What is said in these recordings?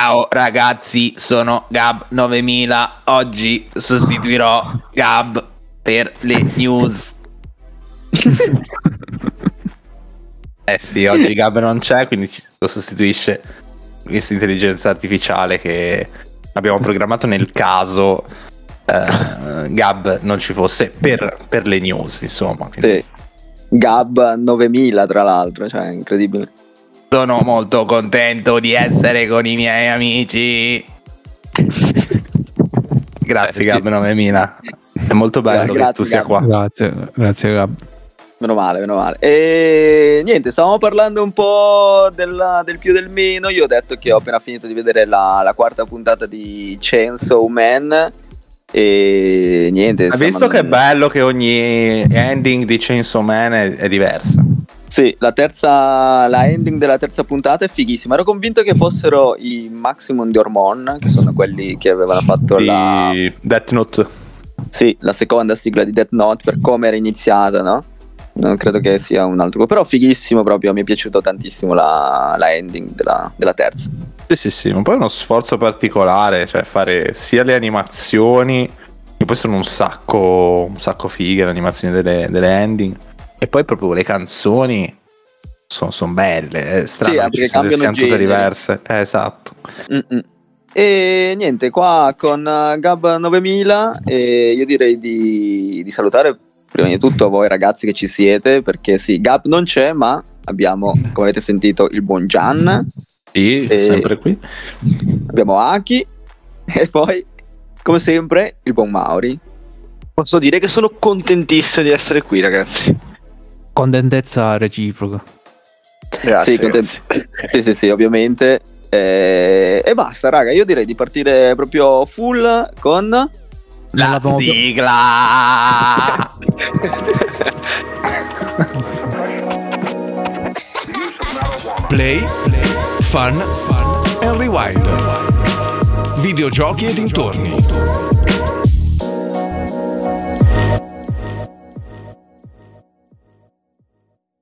Ciao ragazzi, sono Gab 9000. Oggi sostituirò Gab per le news. Eh sì, oggi Gab non c'è, quindi lo sostituisce questa intelligenza artificiale che abbiamo programmato nel caso Gab non ci fosse per le news, insomma. Sì. Gab 9000 tra l'altro, cioè incredibile. Sono molto contento di essere con i miei amici. Grazie Gab 9000. È molto bello che tu sia qua. Grazie Gab. Meno male. E niente, stavamo parlando un po' del più del meno. Io ho detto che ho appena finito di vedere la quarta puntata di Chainsaw Man. E niente. Hai visto che è bello che ogni ending di Chainsaw Man è diversa? Sì, la ending della terza puntata è fighissima. Ero convinto che fossero i Maximum di Hormone, che sono quelli che avevano fatto la Death Note. Sì, la seconda sigla di Death Note, per come era iniziata, no? Non credo che sia un altro. Però fighissimo proprio, mi è piaciuto tantissimo la ending della terza. Sì, ma poi uno sforzo particolare, cioè fare sia le animazioni, che poi sono un sacco fighe le animazioni delle ending. E poi proprio le canzoni sono belle, strane, sì, perché siano tutte diverse. Esatto. Mm-mm. E niente, qua con Gab 9000 io direi di salutare prima di tutto voi ragazzi che ci siete, perché sì, Gab non c'è, ma abbiamo, come avete sentito, il buon Gian. Sì, sempre qui. Abbiamo Aki e poi, come sempre, il buon Mauri. Posso dire che sono contentissimo di essere qui ragazzi. Contentezza reciproca. Grazie, sì, sì, ovviamente. E basta, raga, io direi di partire proprio full con la sigla. Play, fun and rewind. Videogiochi e dintorni.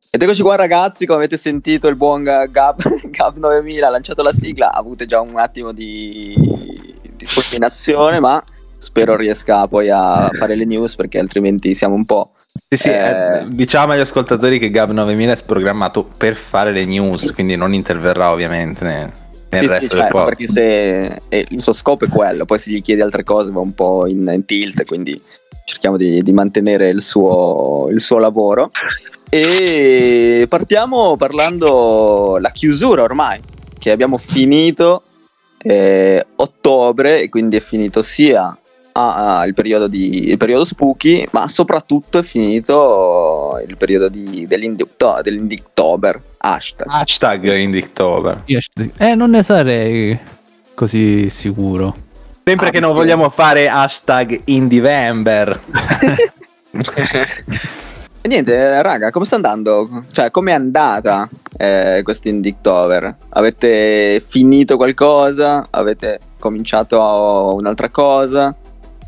Ed eccoci qua ragazzi, come avete sentito il buon Gab 9000 ha lanciato la sigla, ha avuto già un attimo di fulminazione, ma spero riesca poi a fare le news, perché altrimenti siamo un po'... Sì, diciamo agli ascoltatori che Gab 9000 è programmato per fare le news, quindi non interverrà ovviamente nel resto del certo, podcast. Perché se il suo scopo è quello, poi se gli chiedi altre cose va un po' in tilt, quindi cerchiamo di mantenere il suo lavoro. E partiamo parlando la chiusura ormai, che abbiamo finito ottobre, e quindi è finito sia il periodo spooky, ma soprattutto è finito il periodo dell'Indictober. Hashtag Indictober. Non ne sarei così sicuro. Sempre che non vogliamo fare hashtag Indivember. E niente, raga, come sta andando? Cioè, com'è andata questo Indictober? Avete finito qualcosa? Avete cominciato un'altra cosa?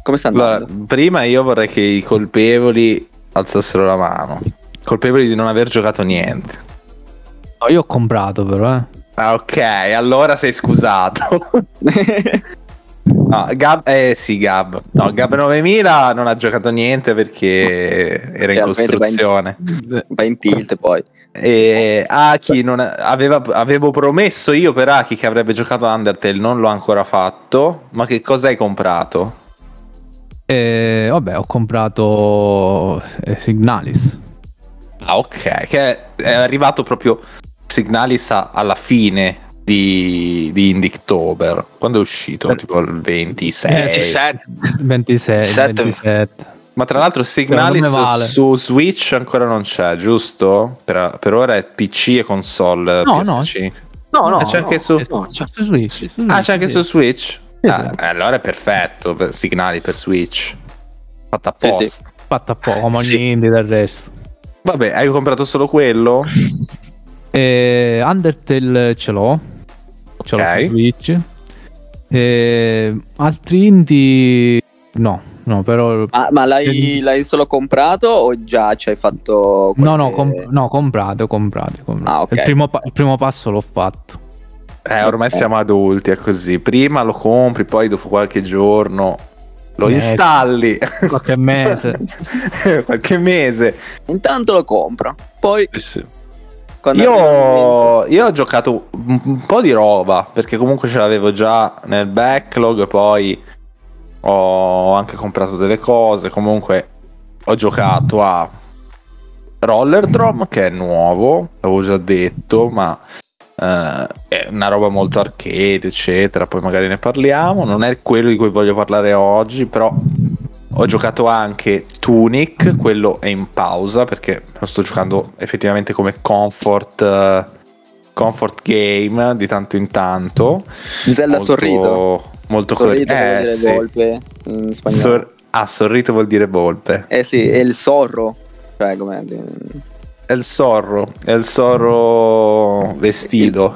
Come sta andando? Allora, prima io vorrei che i colpevoli alzassero la mano. Colpevoli di non aver giocato niente. No, io ho comprato però, eh. Ah, ok, allora sei scusato. No, Gab. No, Gab 9000 non ha giocato niente perché era in costruzione. Va in tilt poi. E Aki avevo promesso io per Aki che avrebbe giocato Undertale, non l'ho ancora fatto. Ma che cosa hai comprato? Vabbè, ho comprato Signalis. Ah, ok, che è arrivato proprio Signalis alla fine di Indictober. Quando è uscito? Tipo il 27. Ma tra l'altro Signalis vale. Su Switch ancora non c'è, giusto? Per ora è PC e console. PS5. No, c'è anche su Switch. Ah, c'è anche su Switch? Allora è perfetto. Per Signali per Switch. Fatta apposta. Sì. Fatta apposta, come ogni indie del resto. Vabbè, hai comprato solo quello? Undertale ce l'ho. Ce l'ho su Switch. Altri indie no, però. Ma l'hai solo comprato o già ci hai fatto qualche... No, comprato. Ah, okay. Il primo passo l'ho fatto. Ormai siamo adulti, è così. Prima lo compri, poi dopo qualche giorno lo installi. Qualche mese. Qualche mese. Intanto lo compro. Poi... Sì. Io ho giocato un po' di roba, perché comunque ce l'avevo già nel backlog, poi ho anche comprato delle cose. Comunque ho giocato a Rollerdrome, che è nuovo, l'avevo già detto, ma è una roba molto arcade, eccetera, poi magari ne parliamo. Non è quello di cui voglio parlare oggi, però ho giocato anche Tunic, quello è in pausa perché lo sto giocando effettivamente come comfort game di tanto in tanto. Zelda sorrito. Molto sorrito vuol dire volpe in spagnolo. Sorrito vuol dire volpe. Eh sì, è il sorro. Cioè, com'è? È il sorro vestito.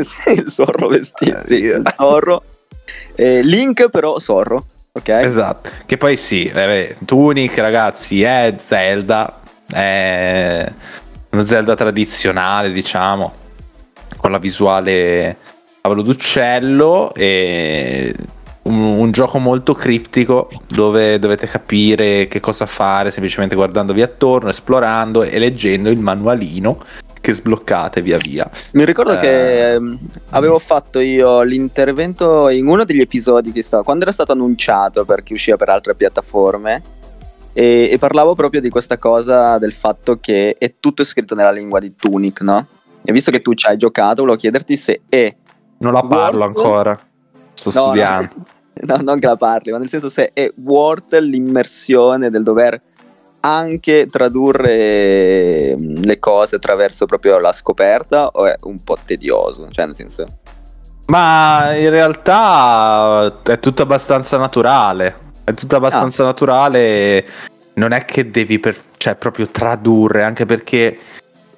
Sì, il sorro vestito. Sì, il sorro. Link però sorro. Okay. Esatto, che poi sì, Tunic ragazzi è Zelda, è uno Zelda tradizionale, diciamo, con la visuale a volo d'uccello, e un gioco molto criptico dove dovete capire che cosa fare semplicemente guardandovi attorno, esplorando e leggendo il manualino che sbloccate via via. Mi ricordo che avevo fatto io l'intervento in uno degli episodi che quando era stato annunciato perché usciva per altre piattaforme, e parlavo proprio di questa cosa, del fatto che è tutto scritto nella lingua di Tunic, no? E visto che tu ci hai giocato, volevo chiederti se è... Non la parlo ancora, studiando. No, non che la parli, ma nel senso se è worth l'immersione del dover anche tradurre le cose attraverso proprio la scoperta, o è un po' tedioso, cioè nel senso... Ma in realtà è tutto abbastanza naturale, non è che devi cioè proprio tradurre, anche perché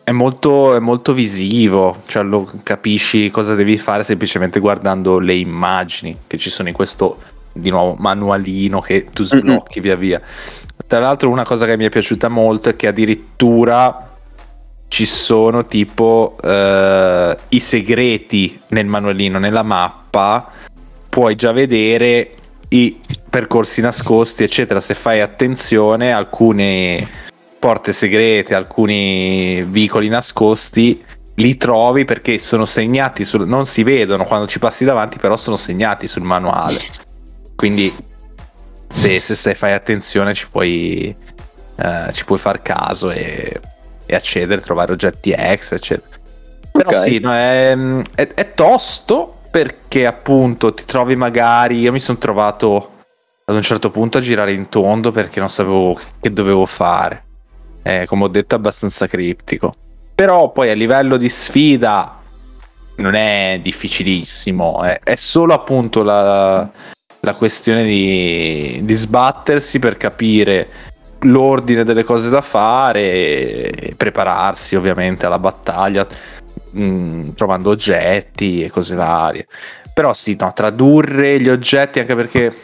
è molto visivo, cioè lo capisci cosa devi fare semplicemente guardando le immagini che ci sono in questo, di nuovo, manualino che tu sblocchi via via. Tra l'altro una cosa che mi è piaciuta molto è che addirittura ci sono tipo i segreti nel manualino, nella mappa, puoi già vedere i percorsi nascosti eccetera, se fai attenzione alcune porte segrete, alcuni vicoli nascosti li trovi perché sono segnati non si vedono quando ci passi davanti, però sono segnati sul manuale, quindi... Se fai attenzione ci puoi far caso e accedere, trovare oggetti ex eccetera. Okay. Però sì, no, è tosto, perché appunto ti trovi magari... Io mi sono trovato ad un certo punto a girare in tondo perché non sapevo che dovevo fare, come ho detto abbastanza criptico. Però poi a livello di sfida non è difficilissimo, è solo appunto la questione di sbattersi per capire l'ordine delle cose da fare e prepararsi ovviamente alla battaglia, trovando oggetti e cose varie. Però sì, no, tradurre gli oggetti, anche perché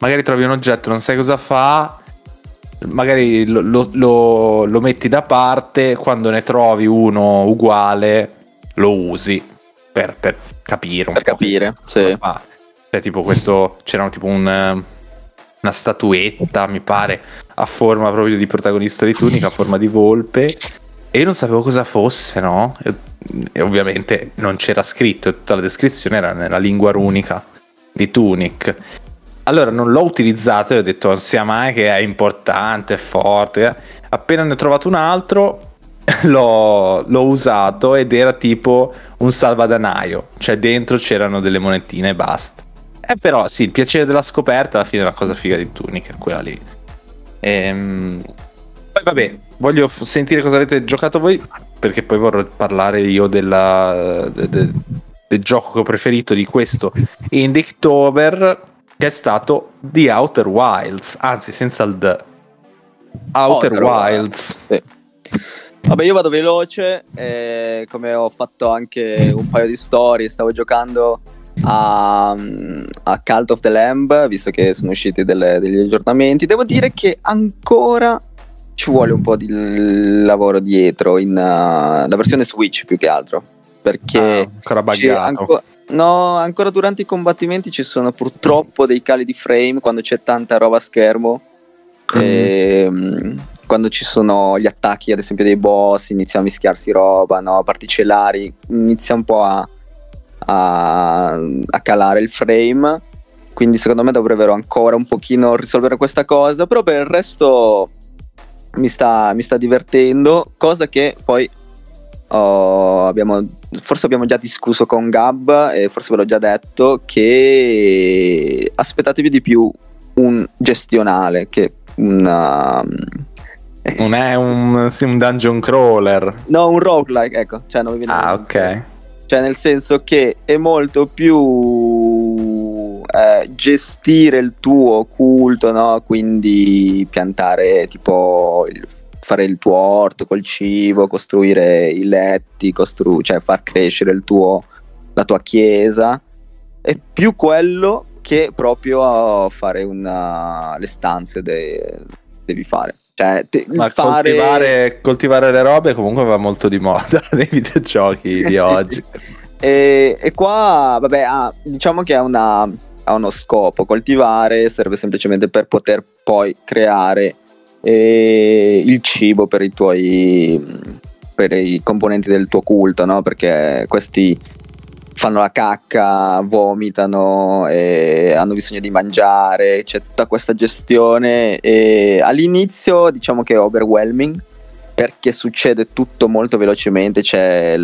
magari trovi un oggetto, non sai cosa fa, magari lo metti da parte, quando ne trovi uno uguale lo usi per capire un po'. Per capire, sì. Tipo questo, c'era tipo una statuetta, mi pare, a forma proprio di protagonista di Tunic, a forma di volpe, e io non sapevo cosa fosse, no? E ovviamente non c'era scritto, tutta la descrizione era nella lingua runica di Tunic. Allora non l'ho utilizzato e ho detto non sia mai che è importante, è forte, eh. Appena ne ho trovato un altro l'ho usato, ed era tipo un salvadanaio, cioè dentro c'erano delle monetine e basta. Però sì, il piacere della scoperta alla fine è la cosa figa di Tunic, è quella lì. Poi vabbè, voglio sentire cosa avete giocato voi, perché poi vorrò parlare io del gioco che ho preferito di questo Indictober, che è stato The Outer Wilds, anzi senza il The Outer Wilds. Sì. Vabbè, io vado veloce, come ho fatto anche un paio di storie, stavo giocando a Cult of the Lamb, visto che sono usciti degli aggiornamenti. Devo dire che ancora ci vuole un po' di lavoro dietro, la versione Switch più che altro, perché ancora buggato. No, ancora durante i combattimenti ci sono purtroppo dei cali di frame quando c'è tanta roba a schermo, e, quando ci sono gli attacchi ad esempio dei boss inizia a mischiarsi roba, no, particolari, inizia un po' a calare il frame, quindi secondo me dovrebbero ancora un pochino risolvere questa cosa, però per il resto mi sta divertendo, cosa che poi forse abbiamo già discusso con Gab e forse ve l'ho già detto, che aspettatevi di più un gestionale che non è un dungeon crawler, no, un roguelike, ecco, cioè non mi viene ok, cioè nel senso che è molto più gestire il tuo culto, no, quindi piantare tipo fare il tuo orto col cibo, costruire i letti, cioè far crescere la tua chiesa, è più quello che proprio fare le stanze devi fare, cioè coltivare le robe comunque va molto di moda nei videogiochi di oggi. E qua vabbè diciamo che ha uno scopo, coltivare serve semplicemente per poter poi creare il cibo per i componenti del tuo culto, no? Perché questi fanno la cacca, vomitano e hanno bisogno di mangiare, c'è tutta questa gestione, e all'inizio diciamo che è overwhelming perché succede tutto molto velocemente, c'è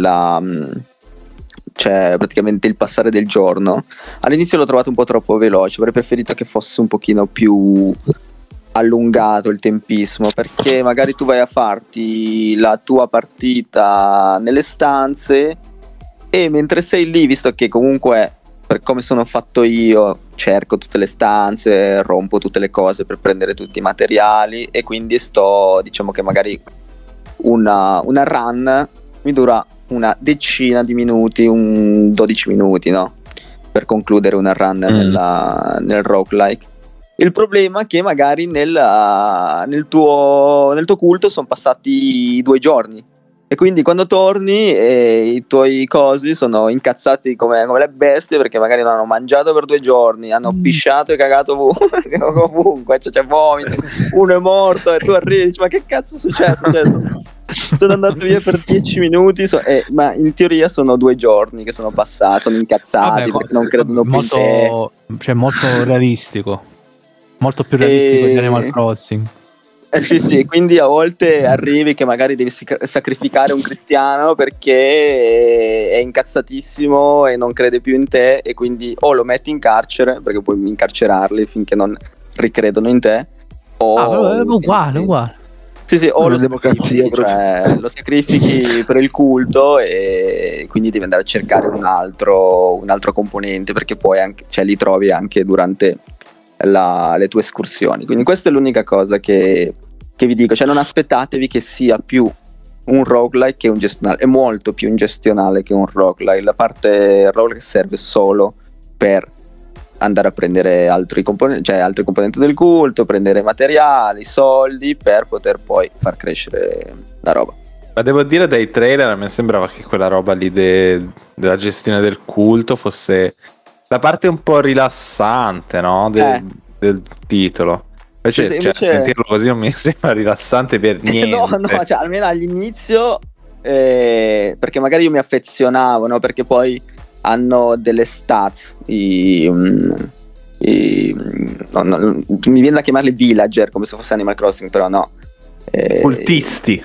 praticamente il passare del giorno. All'inizio l'ho trovato un po' troppo veloce, avrei preferito che fosse un pochino più allungato il tempismo, perché magari tu vai a farti la tua partita nelle stanze e mentre sei lì, visto che comunque per come sono fatto io cerco tutte le stanze, rompo tutte le cose per prendere tutti i materiali, e quindi diciamo che magari una run mi dura una decina di minuti, 12 minuti, no? Per concludere una run nel roguelike. Il problema è che magari nel tuo culto sono passati 2 giorni, e quindi quando torni i tuoi cosi sono incazzati come le bestie, perché magari non hanno mangiato per 2 giorni, hanno pisciato e cagato ovunque, cioè vomito, uno è morto e tu arrivi e dici ma che cazzo è successo? Cioè, sono andato via per 10 minuti, ma in teoria sono 2 giorni che sono passati, sono incazzati. Vabbè, perché non credono più in te. Cioè molto realistico. Molto più realistico di Animal Crossing. Sì, quindi a volte arrivi che magari devi sacrificare un cristiano perché è incazzatissimo e non crede più in te, e quindi o lo metti in carcere, perché puoi incarcerarli finché non ricredono in te, o uguale. Sì, o lo sacrifichi per il culto, e quindi devi andare a cercare un altro componente, perché poi li trovi anche durante le tue escursioni. Quindi questa è l'unica cosa che vi dico, cioè non aspettatevi che sia più un roguelike che un gestionale, è molto più un gestionale che un roguelike. La parte roguelike serve solo per andare a prendere altri componenti del culto, prendere materiali, soldi, per poter poi far crescere la roba. Ma devo dire, dai trailer a me sembrava che quella roba lì della gestione del culto fosse la parte un po' rilassante, no? Del titolo. Invece, sentirlo così non mi sembra rilassante per niente. No, cioè, almeno all'inizio, perché magari io mi affezionavo, no? Perché poi hanno delle stats, mi viene da chiamarli villager, come se fosse Animal Crossing, però no. Cultisti.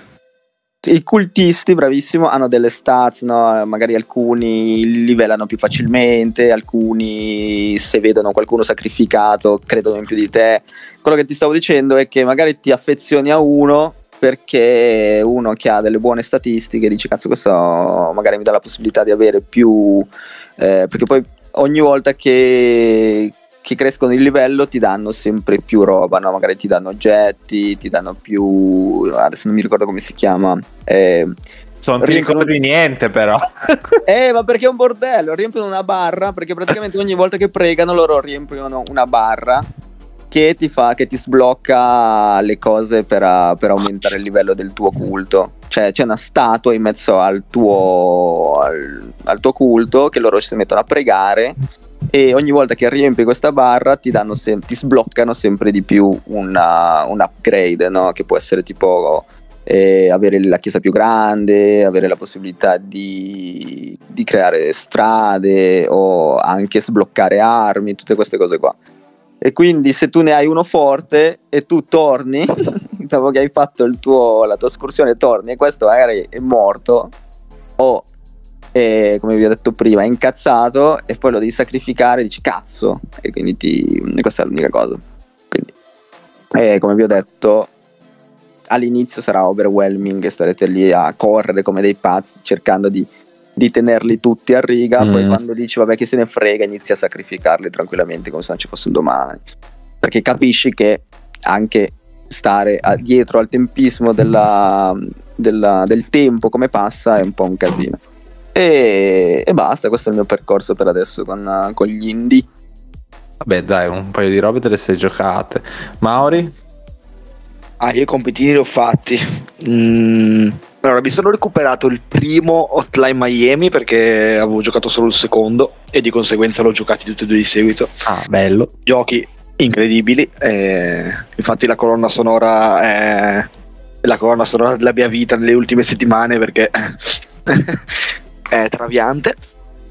I cultisti, bravissimo, hanno delle stats, no? Magari alcuni livellano più facilmente, alcuni se vedono qualcuno sacrificato credono in più di te. Quello che ti stavo dicendo è che magari ti affezioni a uno perché uno che ha delle buone statistiche dice cazzo, questo magari mi dà la possibilità di avere più, perché poi ogni volta che crescono il livello ti danno sempre più roba, no? Magari ti danno oggetti, ti danno più, adesso non mi ricordo come si chiama, non ti ricordo di niente però ma perché è un bordello, riempiono una barra, perché praticamente ogni volta che pregano loro riempiono una barra che ti sblocca le cose per aumentare il livello del tuo culto. Cioè c'è una statua in mezzo al tuo culto, che loro si mettono a pregare, e ogni volta che riempi questa barra ti sbloccano sempre di più un upgrade, no? Che può essere tipo avere la chiesa più grande, avere la possibilità di creare strade o anche sbloccare armi, tutte queste cose qua. E quindi se tu ne hai uno forte e tu torni dopo che hai fatto la tua escursione, torni e questo magari è morto o è, come vi ho detto prima, è incazzato, e poi lo devi sacrificare e dici cazzo, e quindi questa è l'unica cosa. Quindi come vi ho detto all'inizio sarà overwhelming, e starete lì a correre come dei pazzi cercando di tenerli tutti a riga. Poi quando dici vabbè che se ne frega, inizi a sacrificarli tranquillamente come se non ci fosse un domani, perché capisci che anche stare dietro al tempismo del tempo come passa è un po' un casino. E basta, questo è il mio percorso per adesso con gli indie. Vabbè dai, un paio di robe te le sei giocate. Mauri? Io i compitini li ho fatti. Allora, mi sono recuperato il primo Hotline Miami perché avevo giocato solo il secondo e di conseguenza l'ho giocati tutti e due di seguito. Ah, bello. Giochi incredibili. Infatti la colonna sonora della mia vita nelle ultime settimane, perché è traviante.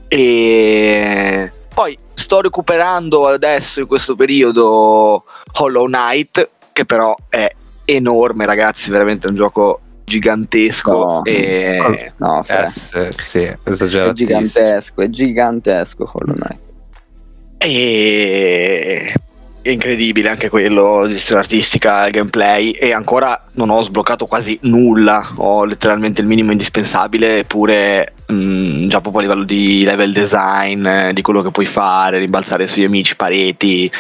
E poi sto recuperando adesso in questo periodo Hollow Knight, che però è enorme, ragazzi, veramente è un gioco gigantesco. È gigantesco Hollow Knight. E è incredibile anche quello, gestione artistica, gameplay, e ancora non ho sbloccato quasi nulla, ho letteralmente il minimo indispensabile, eppure già proprio a livello di level design, di quello che puoi fare, rimbalzare sugli amici, pareti.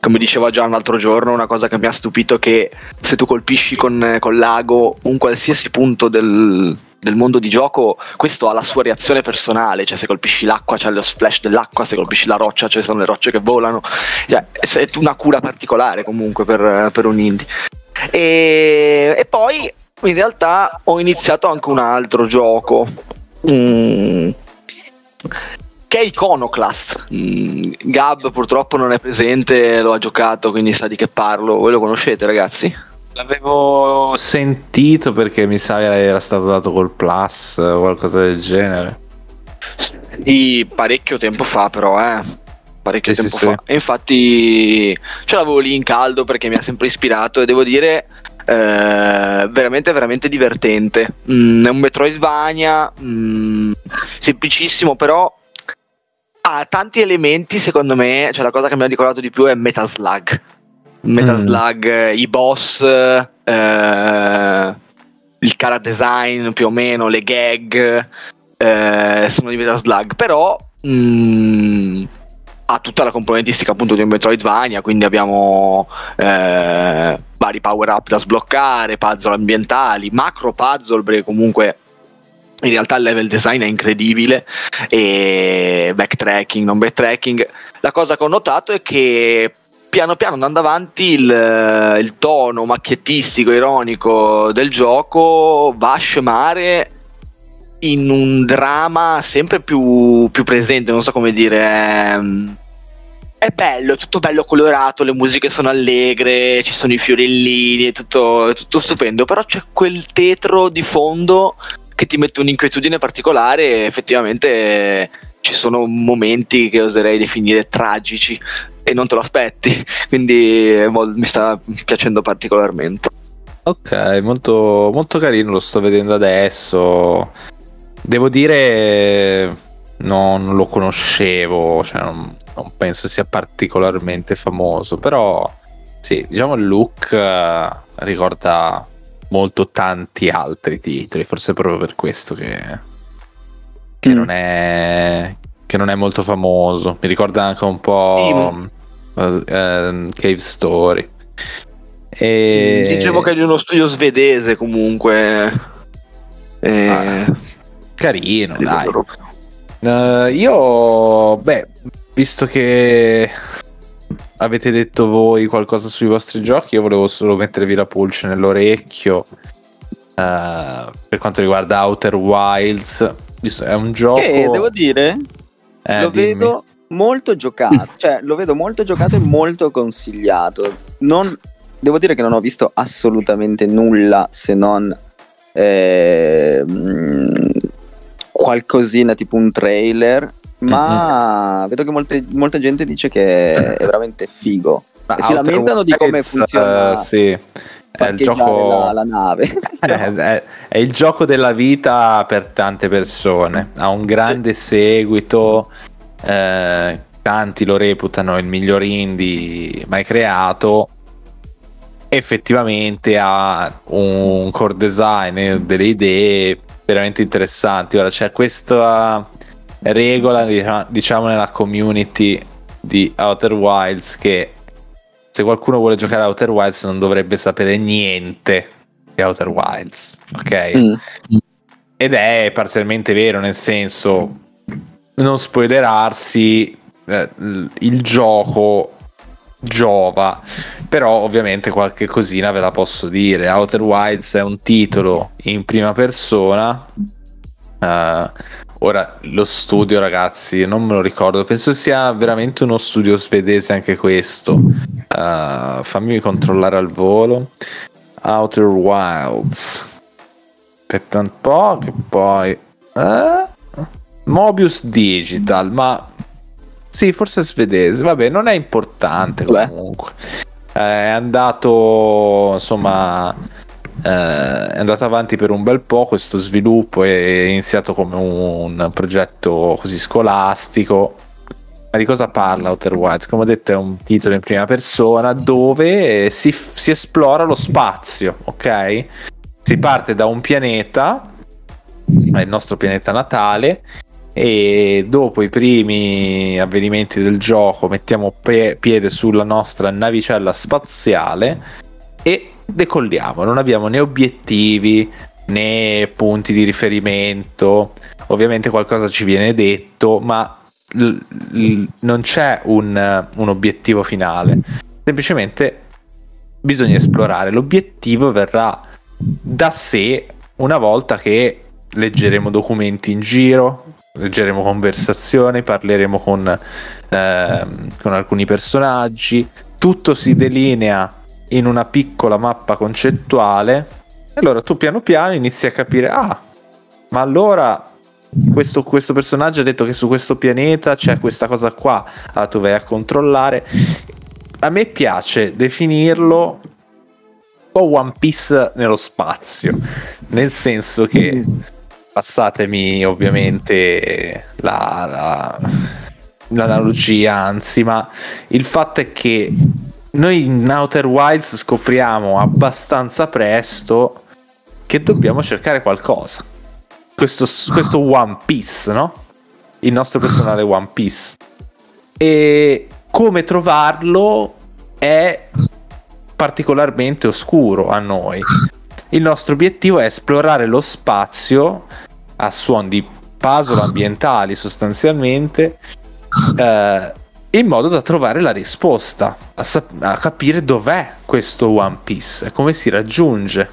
Come dicevo già un altro giorno, una cosa che mi ha stupito è che se tu colpisci con l'ago un qualsiasi punto del mondo di gioco, questo ha la sua reazione personale. Cioè se colpisci l'acqua c'è lo splash dell'acqua, se colpisci la roccia ci sono le rocce che volano. Cioè è una cura particolare comunque per un indie. E poi in realtà ho iniziato anche un altro gioco che è Iconoclast. Gab purtroppo non è presente, lo ha giocato, quindi sa di che parlo. Voi lo conoscete, ragazzi? L'avevo sentito perché mi sa che era stato dato col Plus o qualcosa del genere di parecchio tempo fa, però parecchio tempo fa. E infatti ce l'avevo lì in caldo perché mi ha sempre ispirato, e devo dire veramente veramente divertente. È un Metroidvania semplicissimo, però ha tanti elementi, secondo me. Cioè la cosa che mi ha ricordato di più è Metal Slug, i boss, il cara design più o meno, le gag sono di Metal Slug, però ha tutta la componentistica appunto di un Metroidvania, quindi abbiamo vari power up da sbloccare, puzzle ambientali, macro puzzle, perché comunque in realtà il level design è incredibile, e backtracking, non backtracking. La cosa che ho notato è che piano piano andando avanti il tono macchiettistico, ironico del gioco va a scemare in un dramma sempre più presente, non so come dire. È bello, è tutto bello colorato, le musiche sono allegre, ci sono i fiorellini, è tutto stupendo, però c'è quel tetro di fondo che ti mette un'inquietudine particolare, e effettivamente ci sono momenti che oserei definire tragici e non te lo aspetti, quindi mi sta piacendo particolarmente. Ok, molto, molto carino, lo sto vedendo adesso. Devo dire non lo conoscevo, cioè non penso sia particolarmente famoso, però sì, diciamo il look ricorda molto tanti altri titoli, forse proprio per questo che non è molto famoso. Mi ricorda anche un po' Cave Story. E dicevo che è di uno studio svedese comunque. Carino, dai. Visto che avete detto voi qualcosa sui vostri giochi, io volevo solo mettervi la pulce nell'orecchio Per quanto riguarda Outer Wilds, è un gioco che devo dire vedo molto giocato, cioè lo vedo molto giocato e molto consigliato. Non devo dire che non ho visto assolutamente nulla, se non qualcosina tipo un trailer, ma vedo che molta gente dice che è veramente figo, ma e si lamentano di come funziona è il gioco la nave. È il gioco della vita per tante persone, ha un grande seguito, tanti lo reputano il miglior indie mai creato. Effettivamente ha un core design, delle idee veramente interessanti. Ora c'è questa regola, diciamo, nella community di Outer Wilds che se qualcuno vuole giocare a Outer Wilds non dovrebbe sapere niente di Outer Wilds, ok? Ed è parzialmente vero, nel senso, non spoilerarsi, il gioco giova, però ovviamente qualche cosina ve la posso dire. Outer Wilds è un titolo in prima persona. Ora lo studio, ragazzi, non me lo ricordo, penso sia veramente uno studio svedese anche questo. Fammi controllare al volo. Outer Wilds, aspetta un po' che poi Mobius Digital, ma sì, forse è svedese, vabbè, non è importante comunque. È andato, insomma, è andato avanti per un bel po' questo sviluppo, è iniziato come un progetto così scolastico. Ma di cosa parla Outer Wilds? Come ho detto, è un titolo in prima persona dove si esplora lo spazio, ok? Si parte da un pianeta, il nostro pianeta natale, e dopo i primi avvenimenti del gioco mettiamo piede sulla nostra navicella spaziale e decolliamo. Non abbiamo né obiettivi né punti di riferimento, ovviamente qualcosa ci viene detto, ma non c'è un obiettivo finale, semplicemente bisogna esplorare. L'obiettivo verrà da sé una volta che leggeremo documenti in giro, leggeremo conversazioni, parleremo con alcuni personaggi. Tutto si delinea in una piccola mappa concettuale, e allora tu piano piano inizi a capire: ah, ma allora questo personaggio ha detto che su questo pianeta c'è questa cosa qua, allora tu vai a controllare. A me piace definirlo un po' One Piece nello spazio, nel senso che, passatemi ovviamente l'analogia, anzi, ma il fatto è che noi in Outer Wilds scopriamo abbastanza presto che dobbiamo cercare qualcosa. Questo One Piece, no? Il nostro personale One Piece. E come trovarlo è particolarmente oscuro a noi. Il nostro obiettivo è esplorare lo spazio a suon di puzzle ambientali, sostanzialmente, in modo da trovare la risposta, a capire dov'è questo One Piece, come si raggiunge.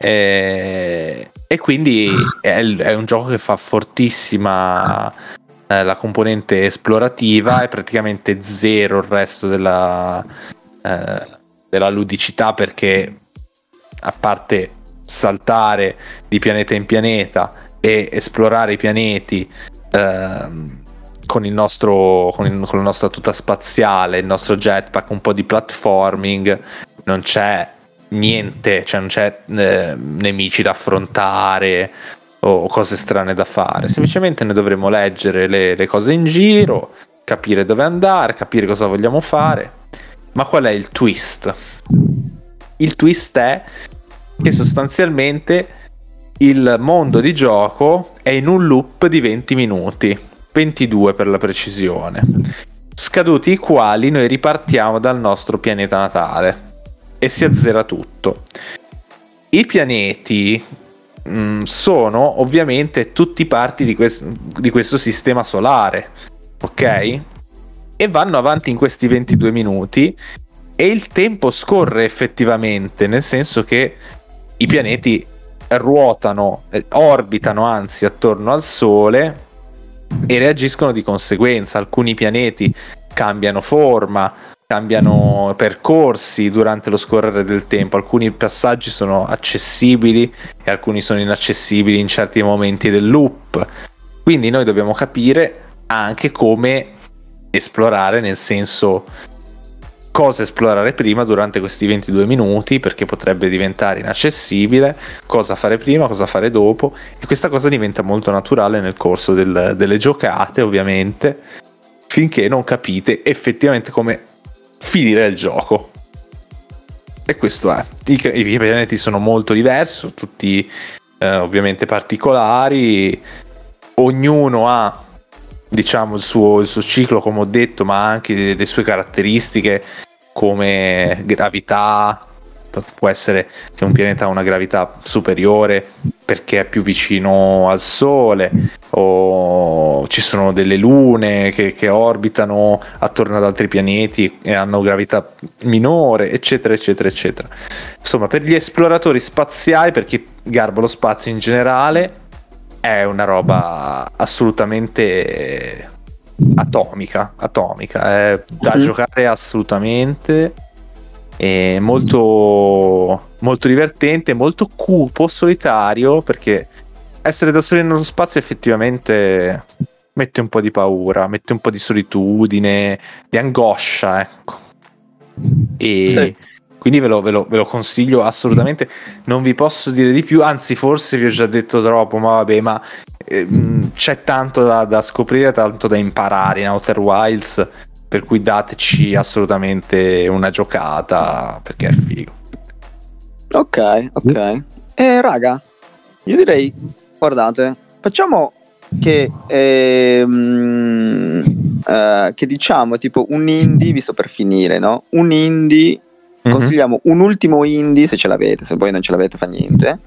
E quindi è un gioco che fa fortissima la componente esplorativa e praticamente zero il resto della ludicità, perché a parte saltare di pianeta in pianeta e esplorare i pianeti con la nostra tuta spaziale, il nostro jetpack, un po' di platforming, non c'è niente, cioè non c'è nemici da affrontare o cose strane da fare. Semplicemente noi dovremo leggere le cose in giro, capire dove andare, capire cosa vogliamo fare. Ma qual è il twist? Il twist è che sostanzialmente il mondo di gioco è in un loop di 20 minuti, 22 per la precisione, scaduti i quali noi ripartiamo dal nostro pianeta natale e si azzera tutto. I pianeti sono ovviamente tutti parti di questo sistema solare, ok? E vanno avanti in questi 22 minuti. E il tempo scorre effettivamente, nel senso che i pianeti ruotano, orbitano anzi attorno al Sole e reagiscono di conseguenza. Alcuni pianeti cambiano forma, cambiano percorsi durante lo scorrere del tempo, alcuni passaggi sono accessibili e alcuni sono inaccessibili in certi momenti del loop. Quindi noi dobbiamo capire anche come esplorare, nel senso cosa esplorare prima durante questi 22 minuti perché potrebbe diventare inaccessibile, cosa fare prima, cosa fare dopo, e questa cosa diventa molto naturale nel corso delle giocate, ovviamente, finché non capite effettivamente come finire il gioco. E questo è, i pianeti sono molto diversi, tutti ovviamente particolari, ognuno ha diciamo il suo ciclo, come ho detto, ma anche le sue caratteristiche come gravità. Può essere che un pianeta ha una gravità superiore perché è più vicino al Sole, o ci sono delle lune che orbitano attorno ad altri pianeti e hanno gravità minore, eccetera eccetera eccetera. Insomma, per gli esploratori spaziali, per chi garba lo spazio in generale, è una roba assolutamente atomica, è da giocare assolutamente, è molto molto divertente, molto cupo, solitario, perché essere da soli nello spazio effettivamente mette un po' di paura, mette un po' di solitudine, di angoscia, ecco. E sì. Quindi ve lo consiglio assolutamente, non vi posso dire di più, anzi forse vi ho già detto troppo, ma vabbè, ma c'è tanto da scoprire, tanto da imparare in Outer Wilds, per cui dateci assolutamente una giocata perché è figo. Ok. Raga, io direi, guardate, facciamo che diciamo tipo un indie, visto per finire, no? Un indie. Consigliamo un ultimo indie se ce l'avete, se poi non ce l'avete fa niente,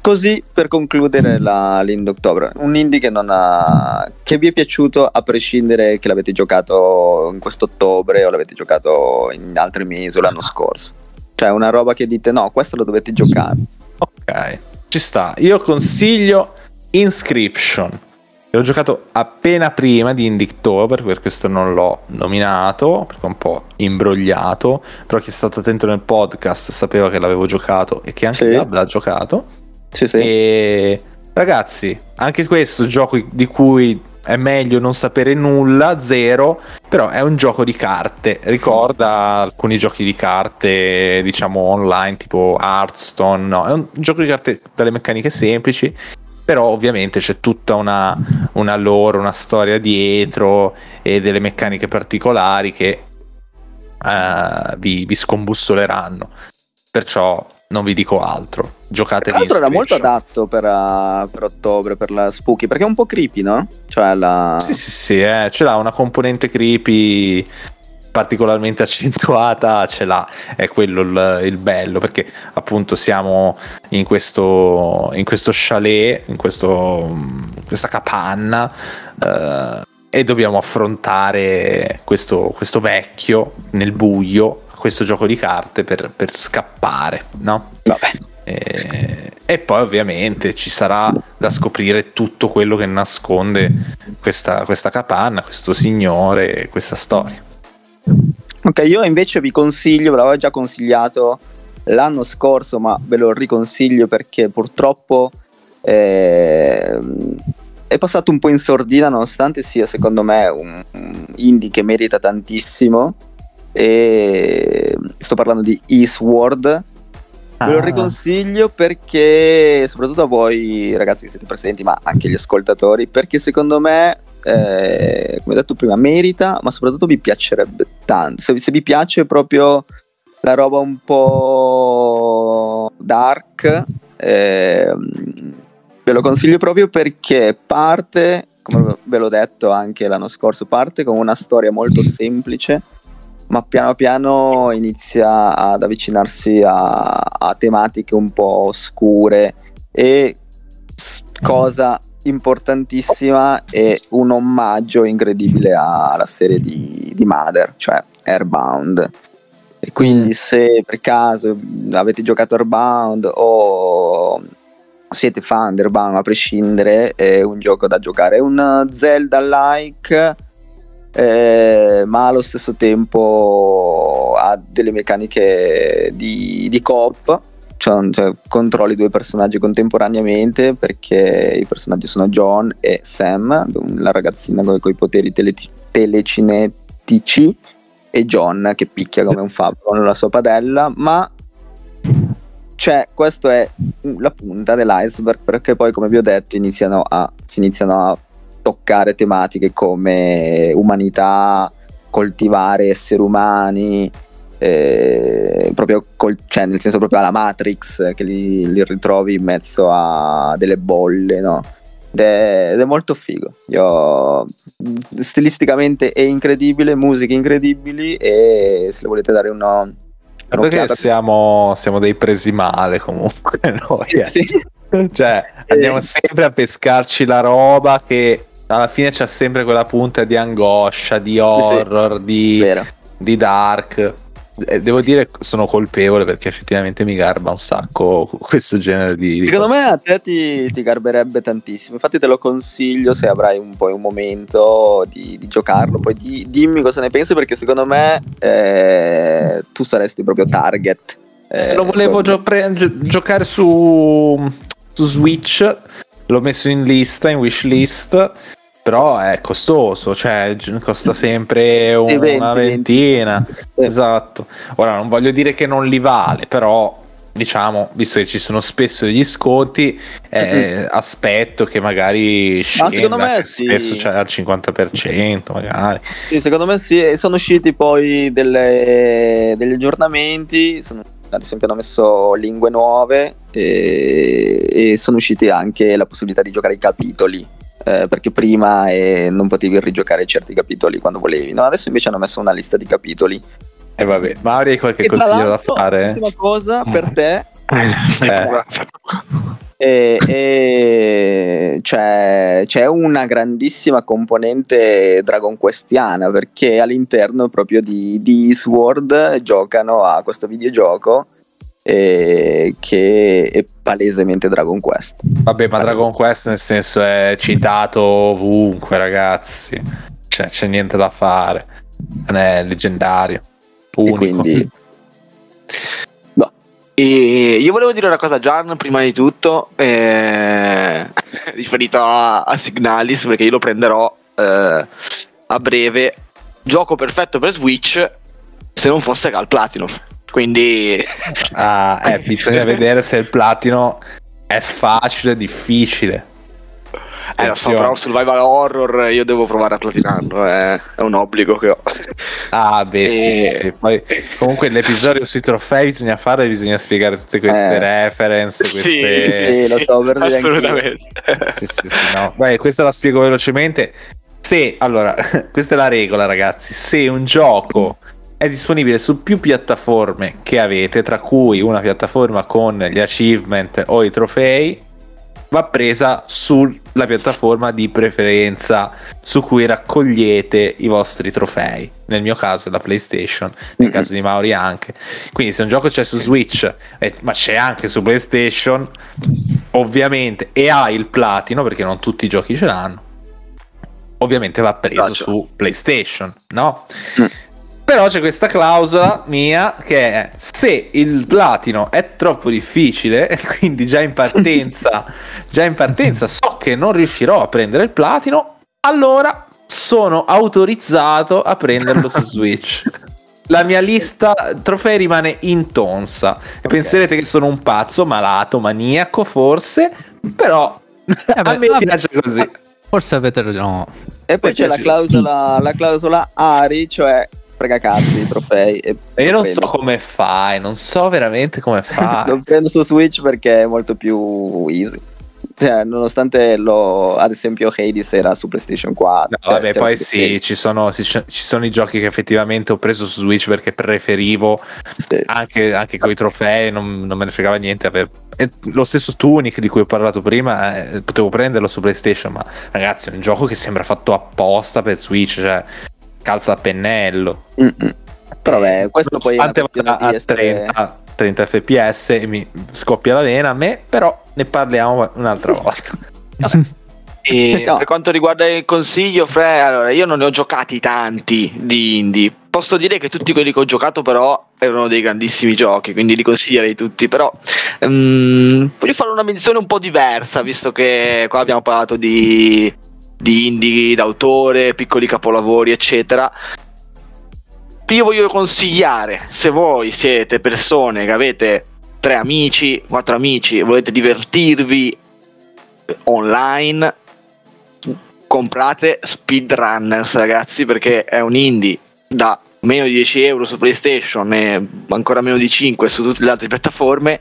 così per concludere l'Indoctober, un indie che vi è piaciuto a prescindere che l'avete giocato in quest'ottobre o l'avete giocato in altri mesi o l'anno scorso, cioè una roba che dite no, questo lo dovete giocare. Ok, ci sta. Io consiglio Inscription, l'ho giocato appena prima di Indictober, per questo non l'ho nominato perché è un po' imbrogliato, però chi è stato attento nel podcast sapeva che l'avevo giocato e che anche Gab l'ha giocato. Sì. E ragazzi, anche questo gioco di cui è meglio non sapere nulla, zero, però è un gioco di carte, ricorda alcuni giochi di carte diciamo online tipo Hearthstone, no? È un gioco di carte dalle meccaniche semplici, però ovviamente c'è tutta una lore, una storia dietro e delle meccaniche particolari che vi scombussoleranno, perciò non vi dico altro, giocate. Tra l'altro era molto adatto per ottobre, per la spooky, perché è un po' creepy, no? Cioè sì, ce l'ha una componente creepy particolarmente accentuata, ce l'ha, è quello il bello, perché appunto siamo in questo chalet, in questa capanna e dobbiamo affrontare questo vecchio nel buio, questo gioco di carte per scappare, no? Vabbè. E poi ovviamente ci sarà da scoprire tutto quello che nasconde questa capanna, questo signore, questa storia. Ok, io invece vi consiglio, ve l'avevo già consigliato l'anno scorso, ma ve lo riconsiglio perché purtroppo è passato un po' in sordina, nonostante sia secondo me un indie che merita tantissimo, e sto parlando di Eastward. Ve lo riconsiglio perché, soprattutto a voi ragazzi che siete presenti, ma anche gli ascoltatori, perché secondo me come ho detto prima merita, ma soprattutto vi piacerebbe tanto se vi piace proprio la roba un po' dark. Ve lo consiglio proprio perché parte, come ve l'ho detto anche l'anno scorso, parte con una storia molto semplice, ma piano piano inizia ad avvicinarsi a tematiche un po' oscure, e cosa importantissima, e un omaggio incredibile alla serie di Mother, cioè Airbound, E quindi se per caso avete giocato Earthbound o siete fan di Earthbound, a prescindere, è un gioco da giocare, è un Zelda-like, ma allo stesso tempo ha delle meccaniche di coop, cioè controlli due personaggi contemporaneamente, perché i personaggi sono John e Sam, la ragazzina con i poteri telecinetici, e John che picchia come un fabbro con la sua padella. Ma cioè, questo è la punta dell'iceberg, perché poi, come vi ho detto, si iniziano a toccare tematiche come umanità, coltivare esseri umani, proprio cioè nel senso proprio alla Matrix, che li ritrovi in mezzo a delle bolle, no? Ed è molto figo. Stilisticamente è incredibile, musiche incredibili, e se le volete dare un'occhiata, siamo dei presi male comunque noi, sì. Cioè andiamo sempre a pescarci la roba che alla fine c'ha sempre quella punta di angoscia, di horror, sì, di dark. Devo dire, sono colpevole, perché effettivamente mi garba un sacco questo genere di secondo me a te ti garberebbe tantissimo. Infatti te lo consiglio, se avrai un momento di giocarlo, poi dimmi cosa ne pensi, perché secondo me tu saresti proprio target. Lo volevo giocare su Switch, l'ho messo in wishlist, però è costoso, cioè costa sempre una ventina. Esatto. Ora non voglio dire che non li vale, però diciamo, visto che ci sono spesso degli sconti, aspetto che magari scenda, spesso c'è al 50% magari. Sì, secondo me sì. Sono usciti poi degli aggiornamenti, ad esempio hanno messo lingue nuove, e sono usciti anche la possibilità di giocare i capitoli, perché prima non potevi rigiocare certi capitoli quando volevi, no? Adesso invece hanno messo una lista di capitoli. E vabbè, Mario, hai qualche consiglio da fare? L'ultima cosa per te c'è una grandissima componente Dragon Questiana, perché all'interno proprio di Sword giocano a questo videogioco che è palesemente Dragon Quest. Vabbè, ma Dragon Quest nel senso è citato ovunque, ragazzi, cioè c'è niente da fare, è leggendario, unico. E quindi no. E io volevo dire una cosa a Gian prima di tutto, riferito a Signalis, perché io lo prenderò a breve. Gioco perfetto per Switch, se non fosse che ha il Platinum. Quindi bisogna vedere se il platino è facile o difficile. Lo so, però survival horror io devo provare a platinarlo, è un obbligo che ho. Sì. Poi, comunque, l'episodio sui trofei bisogna spiegare tutte queste reference. Queste... Sì, lo so, per dire assolutamente. No. Beh, questa la spiego velocemente. Allora, questa è la regola, ragazzi. Se un gioco è disponibile su più piattaforme che avete, tra cui una piattaforma con gli achievement o i trofei, va presa sulla piattaforma di preferenza su cui raccogliete i vostri trofei. Nel mio caso è la PlayStation, nel caso di Mauri anche. Quindi se un gioco c'è su Switch, ma c'è anche su PlayStation, ovviamente, e ha il platino, perché non tutti i giochi ce l'hanno, ovviamente va preso su PlayStation, no? Però c'è questa clausola mia che è: se il platino è troppo difficile, quindi già in partenza so che non riuscirò a prendere il platino, allora sono autorizzato a prenderlo su Switch. La mia lista trofei rimane intonsa. Okay. Penserete che sono un pazzo, malato, maniaco forse, però a me piace così. Forse avete ragione. E poi c'è la clausola ARI, cioè frega cazzo i trofei, e io non so veramente come fai lo prendo su Switch perché è molto più easy, cioè, nonostante ad esempio Hades era su PlayStation 4. No, vabbè, poi ci sono i giochi che effettivamente ho preso su Switch perché preferivo, anche coi trofei non me ne fregava niente. Lo stesso Tunic di cui ho parlato prima, potevo prenderlo su PlayStation, ma ragazzi, è un gioco che sembra fatto apposta per Switch, cioè calza a pennello. Però beh, questo poi è una questione di essere... 30 fps e mi scoppia la vena a me, però ne parliamo un'altra volta. E no. Per quanto riguarda il consiglio, Fre, allora io non ne ho giocati tanti di indie. Posso dire che tutti quelli che ho giocato però erano dei grandissimi giochi, quindi li consiglierei tutti. Però voglio fare una menzione un po' diversa, visto che qua abbiamo parlato di indie, d'autore, piccoli capolavori eccetera. Io voglio consigliare, se voi siete persone che avete 3 amici, 4 amici, volete divertirvi online, comprate Speedrunners, ragazzi, perché è un indie da meno di €10 su PlayStation e ancora meno di 5 su tutte le altre piattaforme,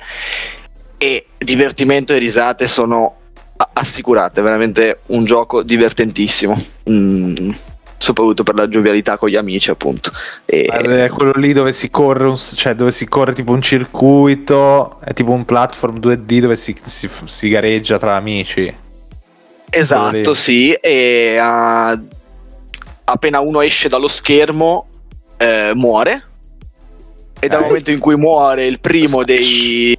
e divertimento e risate sono assicurate. Veramente un gioco divertentissimo, soprattutto per la giovialità con gli amici, appunto. È quello lì dove si corre dove si corre tipo un circuito, è tipo un platform 2D dove si gareggia tra amici. Esatto, sì. E appena uno esce dallo schermo muore, e dal momento in cui muore il primo dei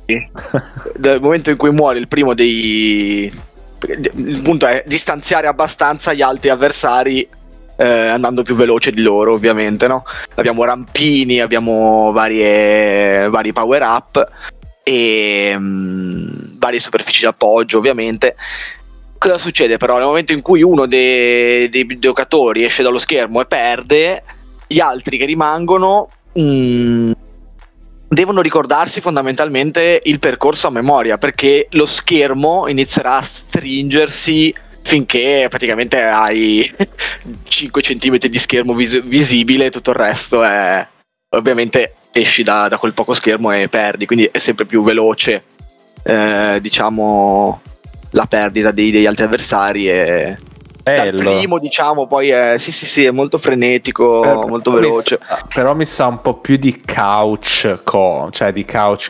il punto è distanziare abbastanza gli altri avversari, andando più veloce di loro, ovviamente, no? Abbiamo rampini, abbiamo vari power up e varie superfici d'appoggio, ovviamente. Cosa succede però? Nel momento in cui uno dei giocatori esce dallo schermo e perde, gli altri che rimangono devono ricordarsi fondamentalmente il percorso a memoria, perché lo schermo inizierà a stringersi finché praticamente hai 5 cm di schermo visibile, tutto il resto è... ovviamente esci da quel poco schermo e perdi, quindi è sempre più veloce diciamo la perdita degli altri avversari. E dal primo, diciamo, poi è sì è molto frenetico, molto veloce. Però mi sa un po' più di di couch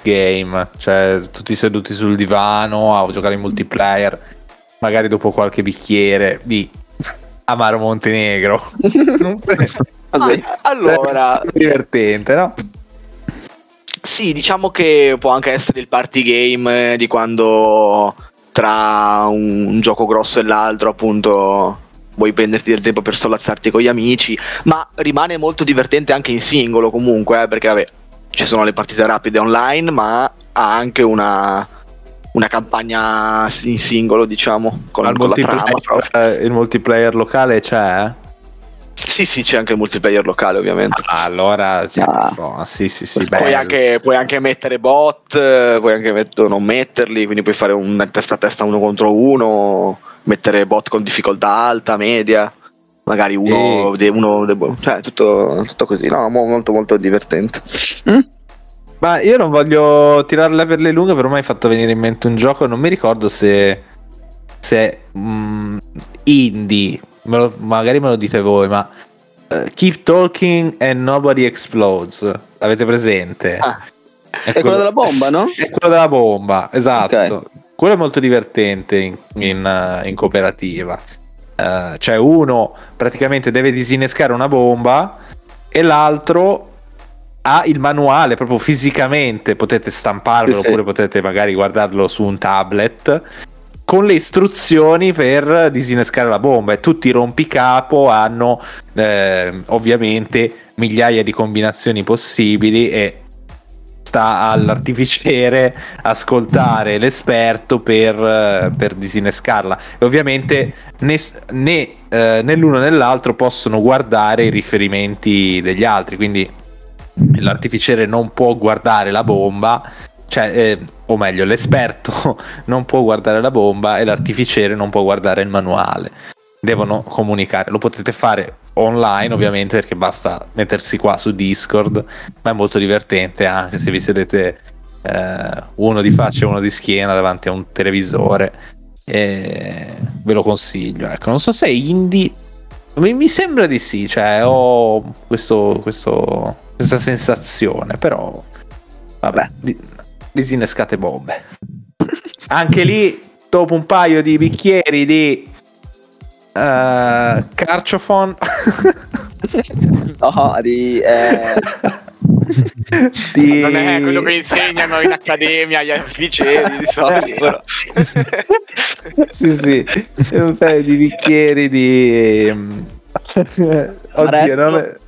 game, cioè tutti seduti sul divano a giocare in multiplayer, magari dopo qualche bicchiere di amaro Montenegro. Allora, divertente, no? Sì, diciamo che può anche essere il party game di quando tra un gioco grosso e l'altro, appunto, vuoi prenderti del tempo per solazzarti con gli amici, ma rimane molto divertente anche in singolo comunque, perché vabbè, ci sono le partite rapide online, ma ha anche una campagna in singolo, diciamo, con la trama. Il multiplayer locale c'è? Sì, c'è anche il multiplayer locale, ovviamente. Sì. Puoi anche mettere bot, puoi anche non metterli, quindi puoi fare un testa a testa uno contro uno, mettere bot con difficoltà alta, media, magari tutto così, no? Molto molto divertente. Ma io non voglio tirarla per le lunghe, però mi hai fatto venire in mente un gioco, non mi ricordo se indie, magari me lo dite voi, ma Keep Talking and Nobody Explodes, l'avete presente? È quello della bomba, no? È quello della bomba, esatto, okay. Quello è molto divertente in cooperativa, cioè uno praticamente deve disinnescare una bomba e l'altro ha il manuale proprio fisicamente, potete stamparlo oppure potete magari guardarlo su un tablet con le istruzioni per disinnescare la bomba, e tutti i rompicapo hanno ovviamente migliaia di combinazioni possibili, e sta all'artificiere ascoltare l'esperto per disinnescarla, e ovviamente né l'uno né l'altro possono guardare i riferimenti degli altri, quindi l'artificiere non può guardare la bomba, o meglio l'esperto non può guardare la bomba e l'artificiere non può guardare il manuale, devono comunicare. Lo potete fare online ovviamente, perché basta mettersi qua su Discord, ma è molto divertente anche se vi sedete uno di faccia e uno di schiena davanti a un televisore, ve lo consiglio, ecco. Non so se è indie, mi sembra di sì, ho questa sensazione, però vabbè, disinnescate bombe. Anche lì, dopo un paio di bicchieri di carciofon, no, di Non è quello che insegnano in accademia agli artigiani di solito. Sì, sì, è un paio di bicchieri di... Oddio,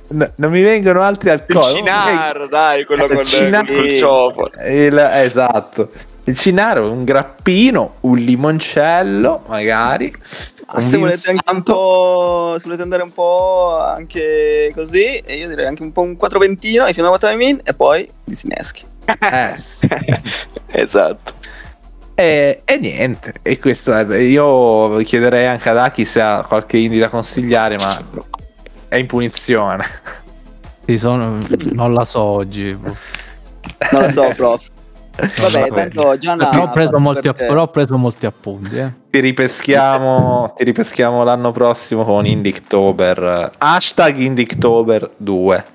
non mi vengono altri alcolici. Il Cinaro, dai, quello con il ciofo. Esatto. Il Cinaro, un grappino, un limoncello, magari. Se volete, anche un po', se volete andare un po' anche così, e io direi anche un po' un quattroventino, e fino a Watamin, e poi Disineschi. Sì. Esatto. E niente, e questo è, io chiederei anche ad Aki se ha qualche indie da consigliare, ma è in punizione. Sì, non la so oggi. Non la so, prof. Vabbè, tanto già però ho preso molti appunti. Ti ripeschiamo l'anno prossimo con Indiektober. Hashtag Indiektober 2.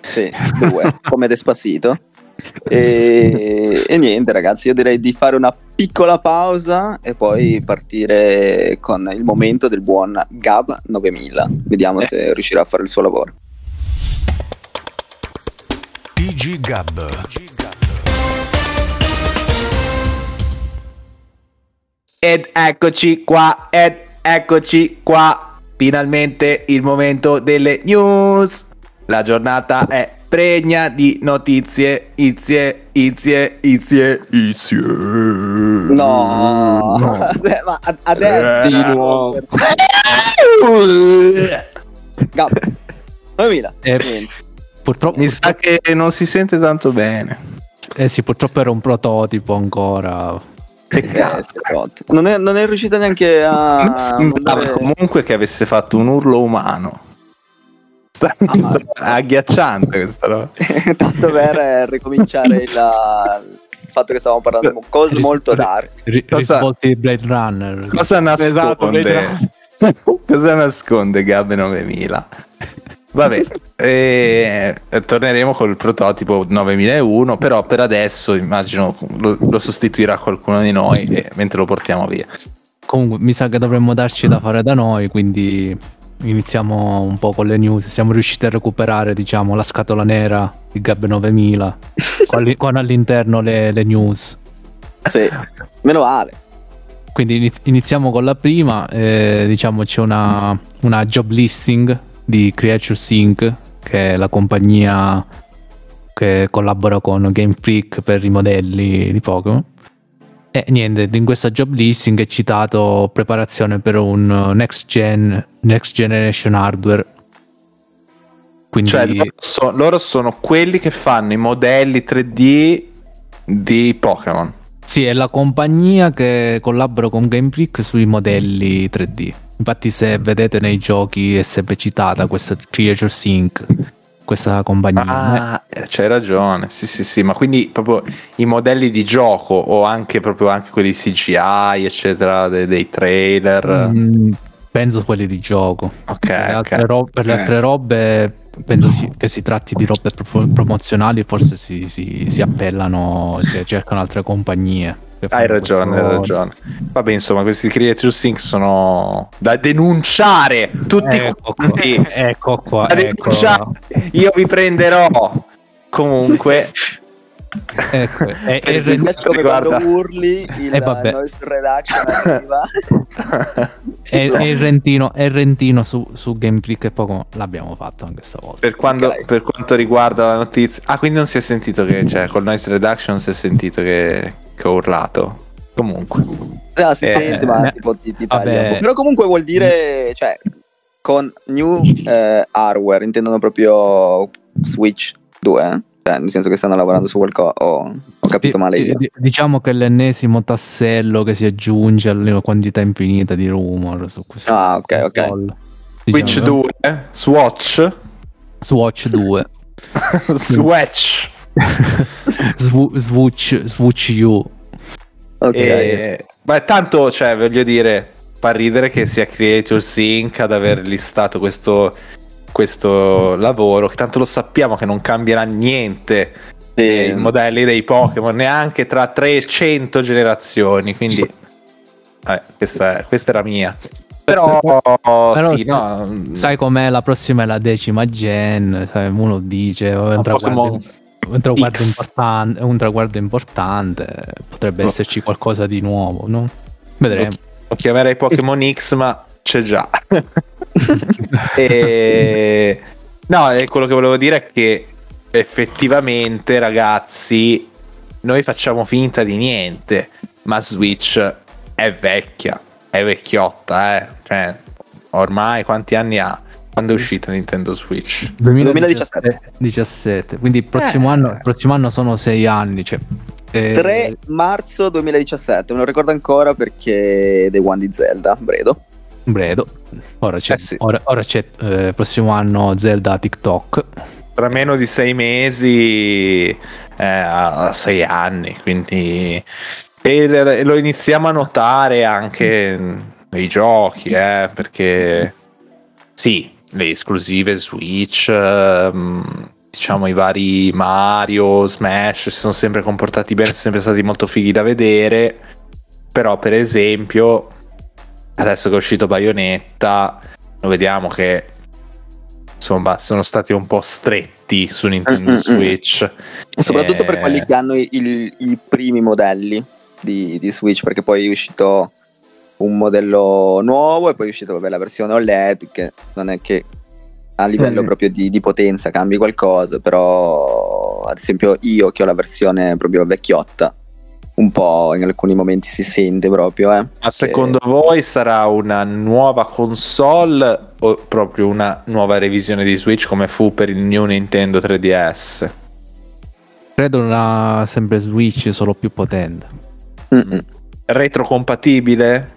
Sì, 2, come Despacito. E niente, ragazzi, io direi di fare una piccola pausa e poi partire con il momento del buon Gab 9000. Vediamo se riuscirà a fare il suo lavoro. TG Gab. Ed eccoci qua, finalmente il momento delle news. La giornata è pregna di notizie, izie. No. Ma adesso di nuovo. Gab. 9000. Purtroppo mi sa che non si sente tanto bene. Sì, purtroppo era un prototipo ancora. Non è riuscita neanche a... Mi sembrava comunque che avesse fatto un urlo umano. Agghiacciante questa roba. Tanto per ricominciare il fatto che stavamo parlando di cose molto dark. Risvolti di Blade Runner. Cosa nasconde? Esatto, Blade Runner. Cosa nasconde Gab 9000? Vabbè, torneremo col prototipo 9001, però per adesso immagino lo sostituirà qualcuno di noi mentre lo portiamo via. Comunque mi sa che dovremmo darci da fare da noi, quindi... Iniziamo un po' con le news. Siamo riusciti a recuperare, diciamo, la scatola nera di Gab 9000 con all'interno le news. Sì, meno male. Quindi iniziamo con la prima. Diciamo c'è una job listing di Creatures Inc, che è la compagnia che collabora con Game Freak per i modelli di Pokémon. E niente, in questa job listing è citato preparazione per un next generation hardware. Quindi cioè, loro sono quelli che fanno i modelli 3D di Pokémon. Sì, è la compagnia che collabora con Game Freak sui modelli 3D. Infatti se vedete nei giochi è sempre citata questa Creatures Inc, questa compagnia. Ah, c'hai ragione. Sì, ma quindi proprio i modelli di gioco o anche proprio anche quelli CGI eccetera dei trailer? Penso quelli di gioco. Per le altre robe penso che si tratti di robe promozionali, forse si appellano, cioè, cercano altre compagnie. Hai ragione. Vabbè, insomma, questi Creatures Inc sono da denunciare tutti quanti. Ecco qua. Io vi prenderò. Comunque. Ecco. E il Rentino su Game Freak e Pokémon l'abbiamo fatto anche stavolta. Per quanto riguarda la notizia. Ah, quindi non si è sentito che col noise reduction si è sentito che ho urlato. Comunque. No, si sente, ma tipo ti taglia un po'. Però comunque vuol dire, cioè, con new hardware intendono proprio Switch 2, nel senso che stanno lavorando su qualcosa. Ho capito male io. Diciamo che è l'ennesimo tassello che si aggiunge alla quantità infinita di rumor su questo. Ah, ok. Diciamo, Switch 2, Swatch 2. Swatch. Switch. Ok. Ma tanto, cioè, voglio dire, fa ridere che sia Creatures Inc ad aver listato questo lavoro, che tanto lo sappiamo che non cambierà niente i modelli dei Pokémon neanche tra 300 generazioni, quindi questa era mia. Però sì, no, sai com'è, la prossima è la 10ª gen, sai, uno dice un traguardo importante, potrebbe esserci qualcosa di nuovo, no? Vedremo. Lo chiamerei Pokémon X, ma c'è già. No, quello che volevo dire è che effettivamente, ragazzi, noi facciamo finta di niente, ma Switch è vecchia, è vecchiotta, eh. Cioè, ormai quanti anni ha? Quando è uscito Nintendo Switch? 2017. Quindi il prossimo anno sono 6 anni, cioè 3 marzo 2017, me lo ricordo ancora perché Day One di Zelda, Bredo. Ora c'è prossimo anno Zelda TikTok. Tra meno di 6 mesi a 6 anni, quindi e lo iniziamo a notare anche nei giochi, perché sì, le esclusive Switch, diciamo i vari Mario, Smash, si sono sempre comportati bene, sono sempre stati molto fighi da vedere. Però per esempio adesso che è uscito Bayonetta, lo vediamo che insomma sono stati un po' stretti su Nintendo Switch, soprattutto per quelli che hanno i primi modelli di Switch, perché poi è uscito un modello nuovo e poi è uscita la versione OLED, che non è che a livello proprio di potenza cambi qualcosa, però ad esempio io che ho la versione proprio vecchiotta un po' in alcuni momenti si sente proprio, ma secondo voi sarà una nuova console o proprio una nuova revisione di Switch come fu per il New Nintendo 3DS? Credo una sempre Switch, solo più potente. Retrocompatibile?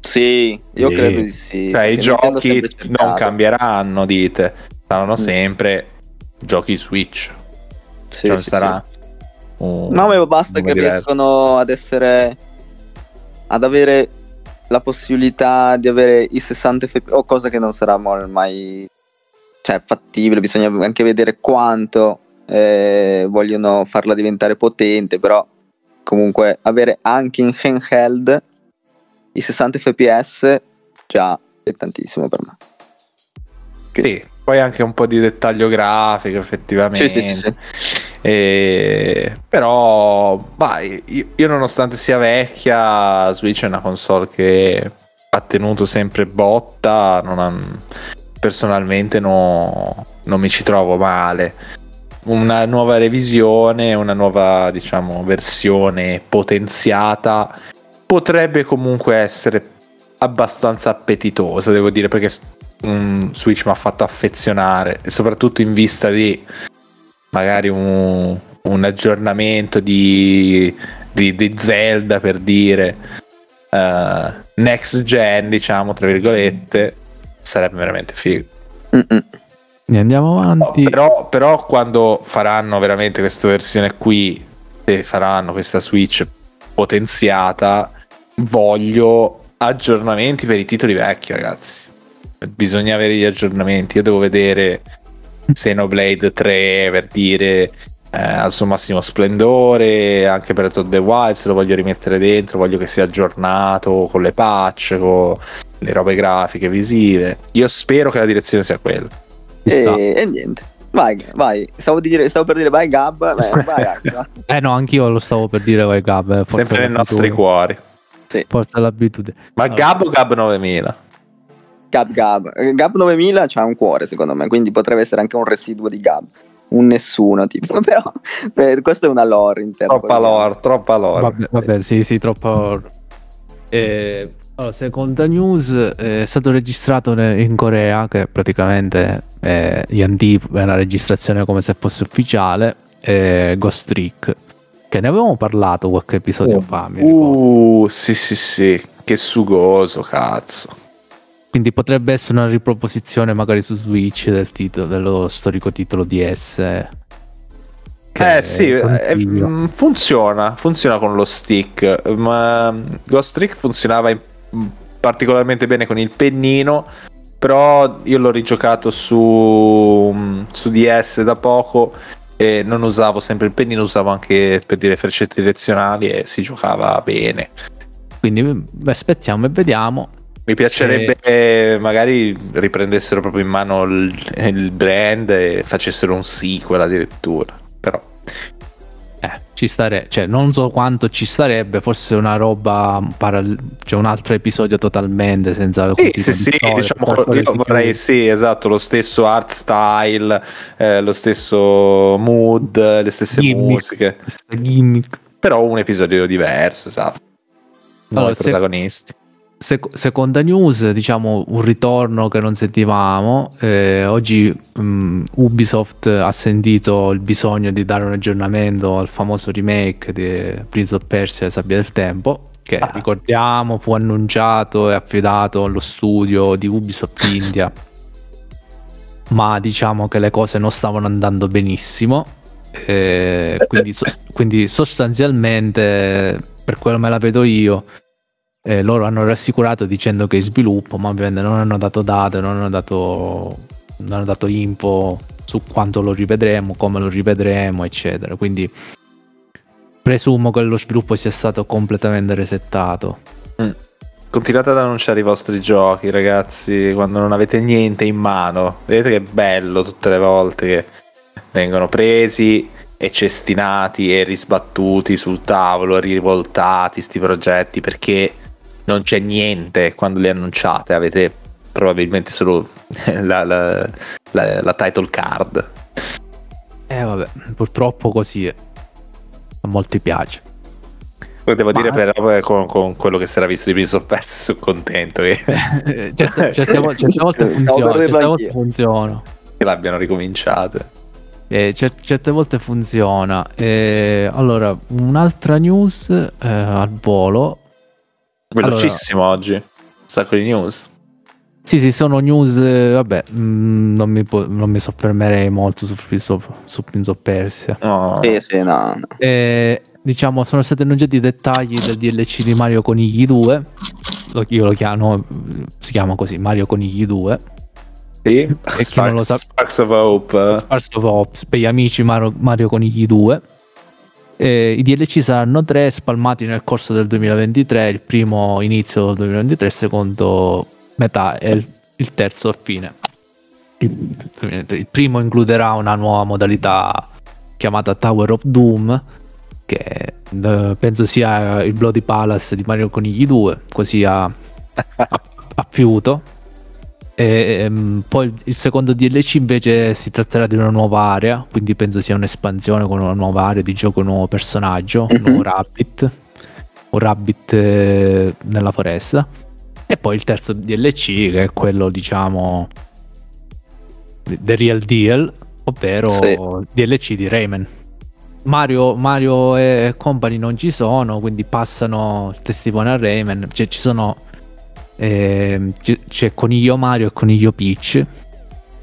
Sì, io credo di sì. Cioè i giochi non cambieranno, dite. Saranno sempre giochi Switch. Sì, cioè, sì, sarà sì. No, ma basta che riescono ad avere la possibilità di avere i 60 fps, o cosa che non sarà mai, cioè, fattibile. Bisogna anche vedere quanto vogliono farla diventare potente, però comunque avere anche in handheld i 60 fps già è tantissimo per me. Quindi. Sì, poi anche un po' di dettaglio grafico effettivamente. Sì. Però bah, io nonostante sia vecchia, Switch è una console che ha tenuto sempre botta, personalmente non mi ci trovo male. Una nuova revisione, una nuova diciamo versione potenziata potrebbe comunque essere abbastanza appetitosa, devo dire, perché Switch mi ha fatto affezionare, e soprattutto in vista di magari un aggiornamento di Zelda, per dire next gen, diciamo, tra virgolette, sarebbe veramente figo. Andiamo avanti. No, però quando faranno veramente questa versione qui, se faranno questa Switch potenziata, voglio aggiornamenti per i titoli vecchi, ragazzi. Bisogna avere gli aggiornamenti. Io devo vedere Xenoblade 3, per dire, al suo massimo splendore, anche per Outer Wilds, se lo voglio rimettere dentro, voglio che sia aggiornato con le patch, con le robe grafiche, visive. Io spero che la direzione sia quella. E niente, vai. Stavo per dire vai Gab. Vai. No, anch'io lo stavo per dire vai Gab. Sempre nei nostri cuori. Sì. Forza l'abitudine. Ma allora. Gab o Gab 9000? Gab 9000 c'ha un cuore, secondo me, quindi potrebbe essere anche un residuo di Gab, un nessuno tipo, però questa è una lore interna. Troppa lore. Vabbè, sì, troppa lore. Allora, seconda news, è stato registrato in Corea, che praticamente è una registrazione come se fosse ufficiale, Ghost Trick, che ne avevamo parlato qualche episodio fa, mi ricordo. Sì, che sugoso, cazzo. Quindi potrebbe essere una riproposizione magari su Switch del titolo, dello storico titolo DS. Sì, funziona con lo stick, ma Ghost Trick funzionava particolarmente bene con il pennino, però io l'ho rigiocato su DS da poco e non usavo sempre il pennino, usavo anche, per dire, frecce direzionali e si giocava bene. Quindi aspettiamo e vediamo. Mi piacerebbe che magari riprendessero proprio in mano il brand e facessero un sequel addirittura, però ci starebbe, cioè non so quanto ci starebbe, forse una roba cioè un altro episodio totalmente senza diciamo, io vorrei esatto, lo stesso art style, lo stesso mood, le stesse musiche, però un episodio diverso, esatto. Allora, protagonisti. Seconda news, diciamo un ritorno che non sentivamo, oggi Ubisoft ha sentito il bisogno di dare un aggiornamento al famoso remake di Prince of Persia e Sabbia del Tempo, che ricordiamo fu annunciato e affidato allo studio di Ubisoft India, ma diciamo che le cose non stavano andando benissimo, quindi sostanzialmente, per quello me la vedo io, loro hanno rassicurato dicendo che è in sviluppo, ma ovviamente non hanno dato date, non hanno dato info su quanto lo rivedremo, come lo rivedremo, eccetera. Quindi presumo che lo sviluppo sia stato completamente resettato. Continuate ad annunciare i vostri giochi, ragazzi, quando non avete niente in mano. Vedete che è bello tutte le volte che vengono presi e cestinati e risbattuti sul tavolo, rivoltati sti progetti, perché non c'è niente. Quando li annunciate avete probabilmente solo la title card. Vabbè, purtroppo così è. A molti piace. Devo dire, però, con quello che si era visto di Prince of Persia sono contento che certe volte funziona che l'abbiano ricominciato. Certe volte funziona. Allora, un'altra news al volo. Velocissimo, allora, oggi un sacco di news. Sì, sono news. Vabbè, non mi soffermerei molto su Prince of Persia. No. No. Diciamo, sono stati annunciati i dettagli del DLC di Mario Conigli 2. Io lo chiamo, si chiama così, Mario Conigli 2. Sì, Sparks of Hope. Sparks of Hope, per gli amici Mario Conigli 2. I DLC saranno 3 spalmati nel corso del 2023. Il primo inizio del 2023, il secondo metà e il terzo a fine. Il primo includerà una nuova modalità chiamata Tower of Doom, che penso sia il Bloody Palace di Mario Conigli 2, così a fiuto. Poi il secondo DLC invece si tratterà di una nuova area, quindi penso sia un'espansione con una nuova area di gioco, un nuovo personaggio, un nuovo Rabbit, nella foresta. E poi il terzo DLC, che è quello, diciamo, The Real Deal, ovvero DLC di Rayman. Mario e company non ci sono, quindi passano il testimone a Rayman, cioè ci sono... c'è Coniglio Mario e Coniglio Peach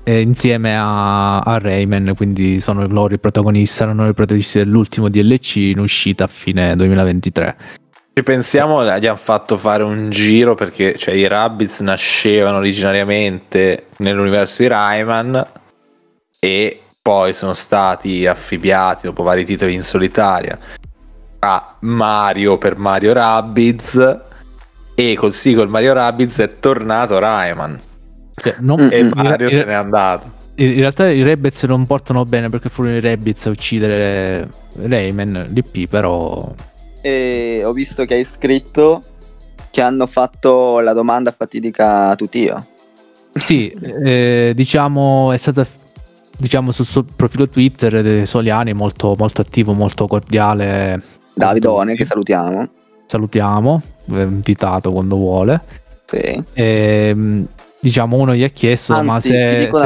insieme a Rayman, quindi sono loro i protagonisti, saranno i protagonisti dell'ultimo DLC in uscita a fine 2023. Ci pensiamo, gli hanno fatto fare un giro, perché cioè, i Rabbids nascevano originariamente nell'universo di Rayman e poi sono stati affibbiati dopo vari titoli in solitaria a Mario per Mario Rabbids, e col sequel Mario Rabbids è tornato Rayman, cioè, e Mario se n'è andato. In realtà i Rabbids non portano bene, perché furono i Rabbids a uccidere Rayman, l'IP, però... ho visto che hai scritto che hanno fatto la domanda fatidica a Tutio. Sì, diciamo è stata... Diciamo sul suo profilo Twitter di Soliani, molto, molto attivo, molto cordiale. Davidone, che salutiamo. Salutiamo, invitato quando vuole. Sì. Diciamo, uno gli ha chiesto: anzi, ma se... ti dico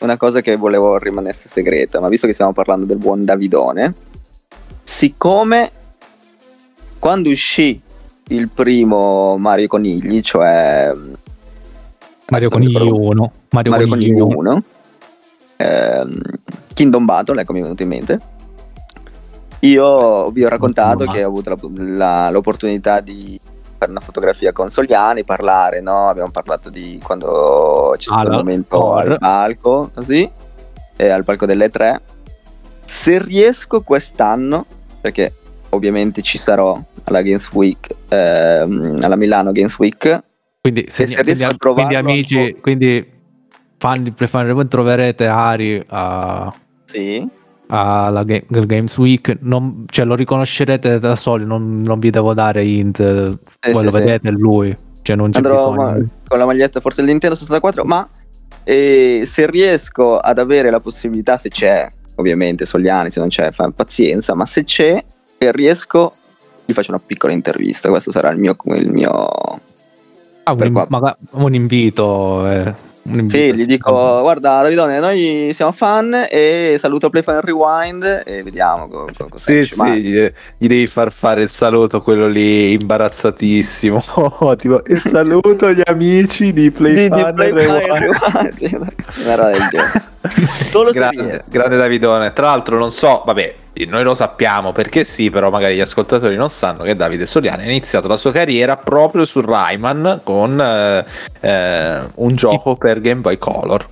una cosa che volevo rimanesse segreta, ma visto che stiamo parlando del buon Davidone, siccome quando uscì il primo Mario Conigli, cioè Mario Conigli 1, Kingdom Battle, ecco, mi è venuto in mente. Io vi ho raccontato che ho avuto l'opportunità di fare una fotografia con Soliani, parlare, no? Abbiamo parlato di quando c'è stato il momento al palco, così, al palco delle 3. Se riesco quest'anno, perché ovviamente ci sarò alla Games Week, alla Milano Games Week, Quindi se riesco a provarlo, quindi fan di Remote troverete Ari a alla Games Week, non, cioè lo riconoscerete da soli, non vi devo dare hint, voi lo vedete lui, cioè non c'è bisogno. Con la maglietta forse Nintendo 64, ma se riesco ad avere la possibilità, se c'è ovviamente Soliani, se non c'è pazienza, ma se c'è e riesco gli faccio una piccola intervista, questo sarà il mio un invito, sì, gli dico guarda Davidone, noi siamo fan e saluto PlayFan Rewind e vediamo gli devi far fare il saluto, quello lì imbarazzatissimo tipo, e saluto gli amici di PlayFan Rewind. Grande Davidone, tra l'altro non so, vabbè noi lo sappiamo perché sì, però magari gli ascoltatori non sanno che Davide Soliani ha iniziato la sua carriera proprio su Rayman con un gioco per Game Boy Color,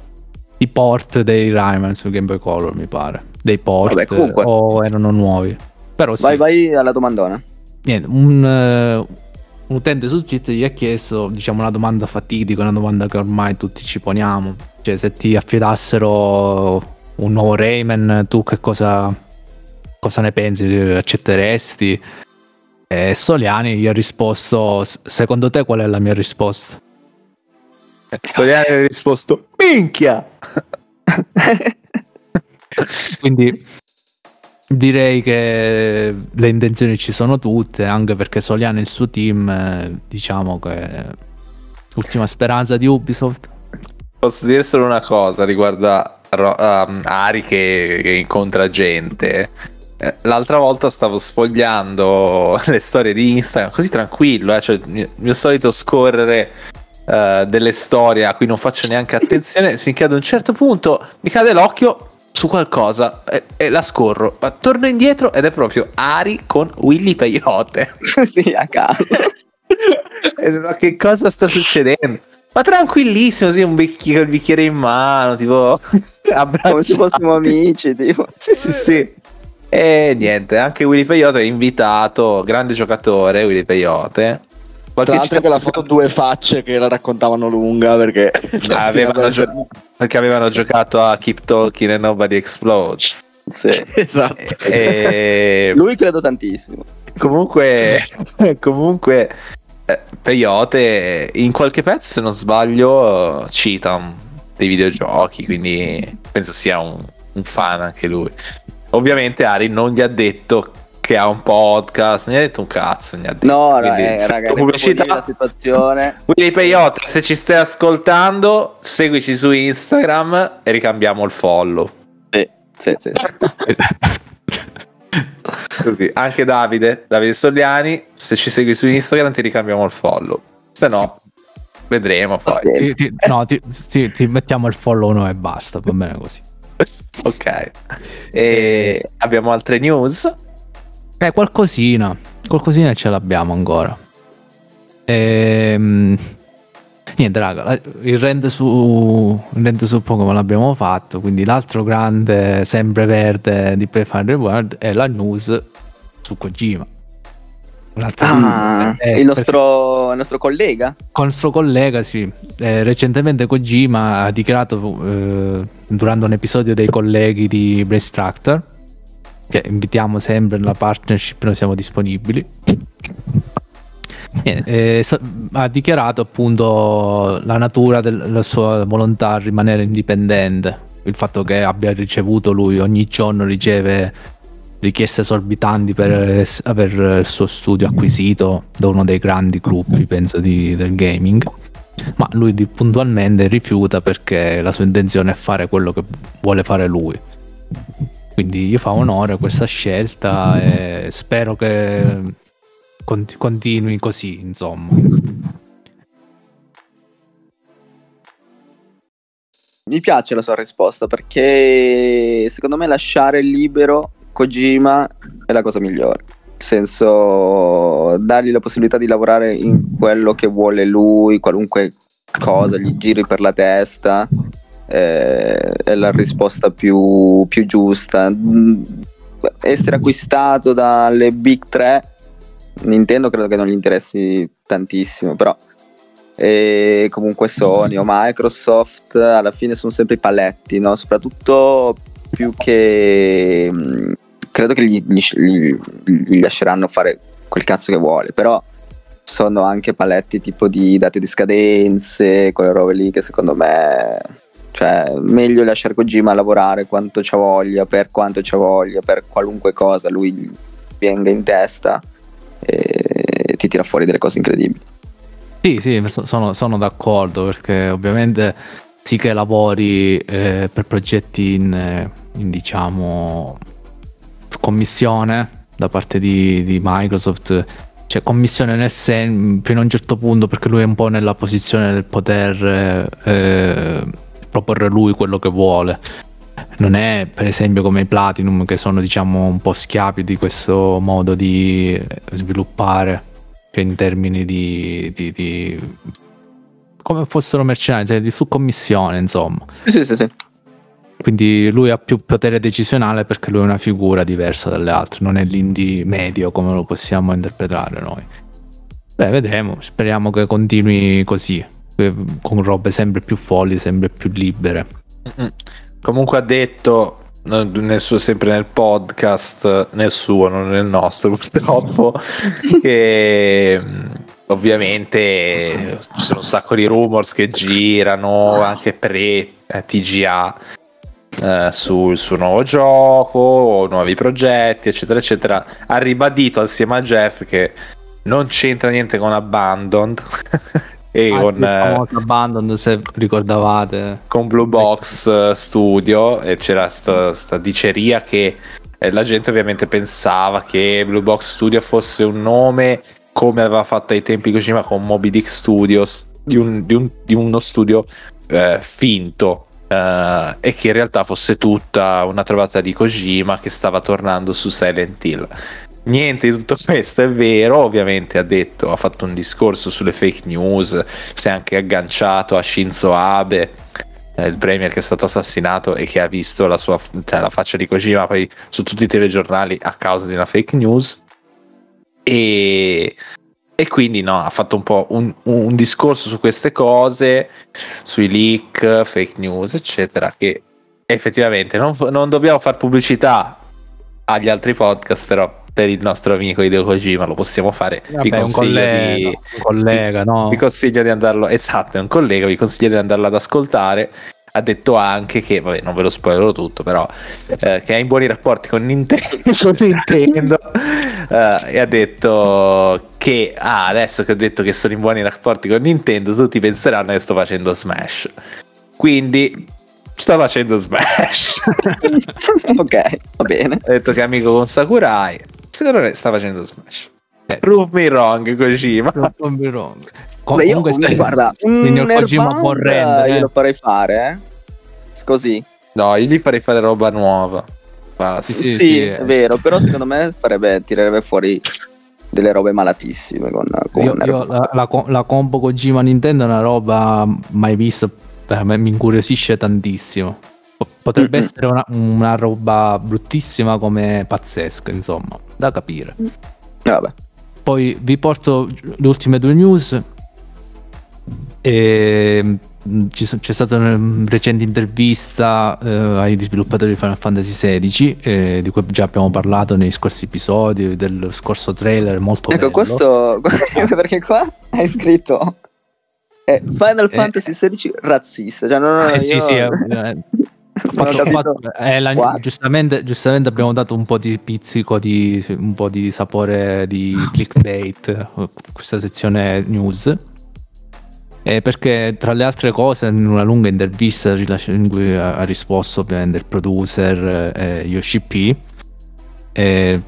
i port dei Rayman su Game Boy Color mi pare, dei port. Vabbè, comunque, o erano nuovi, però sì. Vai alla domandona. Niente, un utente su Twitter gli ha chiesto, diciamo, una domanda fatidica, una domanda che ormai tutti ci poniamo, cioè se ti affidassero un nuovo Rayman tu che cosa ne pensi, accetteresti? E Soliani gli ha risposto, secondo te qual è la mia risposta? Soliani ha risposto minchia. Quindi direi che le intenzioni ci sono tutte, anche perché Soliani e il suo team, diciamo che è l'ultima speranza di Ubisoft. Posso dire solo una cosa riguardo a Ari che incontra gente. L'altra volta stavo sfogliando le storie di Instagram così tranquillo, cioè il mio solito scorrere delle storie a cui non faccio neanche attenzione finché ad un certo punto mi cade l'occhio su qualcosa e la scorro, ma torno indietro ed è proprio Ari con Willy Peyote. Sì, a caso. Ma che cosa sta succedendo? Ma tranquillissimo, sì, un bicchiere in mano, tipo come se fossimo amici, tipo. Sì. E niente, anche Willy Peyote è invitato, grande giocatore Willy Peyote. Tra l'altro che l'ha fatto due facce che la raccontavano lunga perché avevano giocato a Keep Talking and Nobody Explodes. Sì, esatto. Lui credo tantissimo. Comunque Peyote in qualche pezzo, se non sbaglio, cita dei videogiochi, quindi penso sia un fan anche lui. Ovviamente Ari non gli ha detto che ha un podcast, non gli ha detto un cazzo, non gli ha detto. No, raga, pubblicità la situazione. Willy Peyote, se ci stai ascoltando, seguici su Instagram e ricambiamo il follow. Sì. Così. Anche Davide Soliani, se ci segui su Instagram ti ricambiamo il follow. Se no vedremo poi. Ti mettiamo il follow noi e basta, va bene così. Ok, e abbiamo altre news? Qualcosina ce l'abbiamo ancora. Niente raga, il rent su Pokémon l'abbiamo fatto, quindi l'altro grande sempre verde di PlayFan Rewind è la news su Kojima. Il nostro collega, sì. Recentemente Kojima ha dichiarato durante un episodio dei colleghi di Brace Tractor, che invitiamo sempre nella partnership, noi siamo disponibili, ha dichiarato appunto la natura della sua volontà a rimanere indipendente, il fatto che abbia ricevuto, lui ogni giorno riceve richieste esorbitanti per il suo studio acquisito da uno dei grandi gruppi, penso, del gaming, ma lui puntualmente rifiuta perché la sua intenzione è fare quello che vuole fare lui, quindi gli fa onore questa scelta e spero che continui così, insomma. Mi piace la sua risposta perché secondo me lasciare libero Kojima è la cosa migliore, nel senso dargli la possibilità di lavorare in quello che vuole lui, qualunque cosa gli giri per la testa, è la risposta più giusta. Essere acquistato dalle big 3 Nintendo credo che non gli interessi tantissimo, però e comunque Sony o Microsoft alla fine sono sempre i paletti, no? Soprattutto più che credo che gli lasceranno fare quel cazzo che vuole, però sono anche paletti tipo di date di scadenze, quelle robe lì che secondo me, cioè, meglio lasciare Kojima lavorare quanto c'ha voglia, per quanto c'ha voglia, per qualunque cosa lui venga in testa e ti tira fuori delle cose incredibili. Sì, sì, sono d'accordo, perché ovviamente sì che lavori per progetti in diciamo commissione da parte di Microsoft, cioè commissione nel senso fino a un certo punto, perché lui è un po' nella posizione del poter proporre lui quello che vuole. Non è per esempio come i Platinum, che sono diciamo un po' schiavi di questo modo di sviluppare, cioè in termini di come fossero mercenari, cioè di su commissione, insomma. Sì, sì, sì. Quindi lui ha più potere decisionale perché lui è una figura diversa dalle altre, non è l'indie medio come lo possiamo interpretare noi. Beh, vedremo, speriamo che continui così, con robe sempre più folli, sempre più libere. Mm-mm. Comunque ha detto nel suo, sempre nel podcast, nel suo, non nel nostro purtroppo, che ovviamente ci sono un sacco di rumors che girano anche pre TGA sul suo nuovo gioco, nuovi progetti eccetera eccetera. Ha ribadito assieme a Jeff che non c'entra niente con Abandoned e con Abandoned, se ricordavate, con Blue Box Studio, e c'era sta diceria che la gente ovviamente pensava che Blue Box Studio fosse un nome, come aveva fatto ai tempi Kojima con Moby Dick Studios, di uno studio finto, e che in realtà fosse tutta una trovata di Kojima che stava tornando su Silent Hill. Niente di tutto questo è vero, ovviamente ha fatto un discorso sulle fake news, si è anche agganciato a Shinzo Abe, il premier che è stato assassinato e che ha visto la faccia di Kojima poi su tutti i telegiornali a causa di una fake news, e quindi no, ha fatto un po' un discorso su queste cose, sui leak, fake news eccetera, che effettivamente non dobbiamo far pubblicità agli altri podcast, però per il nostro amico Hideo Kojima lo possiamo fare. Vi consiglio di andarlo, esatto, è un collega, vi consiglio di andarlo ad ascoltare. Ha detto anche che, vabbè, non ve lo spoilerò tutto, però che ha in buoni rapporti con Nintendo e ha detto che adesso che ho detto che sono in buoni rapporti con Nintendo, tutti penseranno che sto facendo Smash, quindi sta facendo Smash. Ok, va bene. Ha detto che è amico con Sakurai. Secondo me sta facendo Smash. Prove me wrong, Kojima. Prove me wrong. Comunque, guarda, Kojima può rendere. Glielo farei fare, così. No, io gli farei fare roba nuova. Sì, è vero, però secondo me tirerebbe fuori delle robe malatissime con io la combo Kojima Nintendo è una roba mai vista. Mi incuriosisce tantissimo. Potrebbe essere una roba bruttissima come pazzesca, insomma, da capire. Vabbè. Poi vi porto le ultime due news. C'è stata una recente intervista ai sviluppatori di Final Fantasy XVI, di cui già abbiamo parlato nei scorsi episodi, del scorso trailer molto bello. Ecco, questo perché qua hai scritto Final Fantasy XVI razzista, cioè no, giustamente abbiamo dato un po' di pizzico di un po' di sapore di clickbait questa sezione news, perché tra le altre cose in una lunga intervista in cui ha risposto ovviamente il producer Yoshi-P,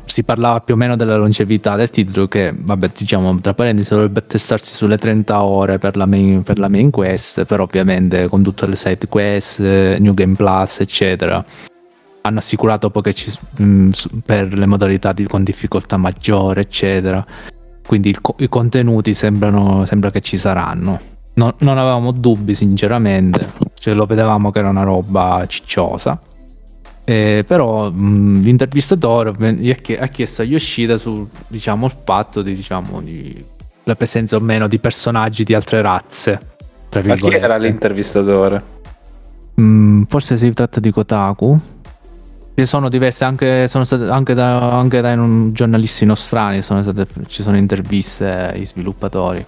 si parlava più o meno della longevità del titolo, che vabbè, diciamo tra parentesi dovrebbe attestarsi sulle 30 ore per la main quest, però ovviamente con tutte le side quest, New Game Plus eccetera, hanno assicurato poi che per le modalità con difficoltà maggiore eccetera, quindi i contenuti sembra che ci saranno. Non avevamo dubbi sinceramente, cioè lo vedevamo che era una roba cicciosa. Però l'intervistatore ha chiesto a Yoshida su, diciamo, il fatto di la presenza o meno di personaggi di altre razze, tra virgolette. Ma chi era l'intervistatore? Forse si tratta di Kotaku. Ci sono diverse, anche, sono state, anche da giornalisti nostrani sono state, ci sono interviste agli sviluppatori.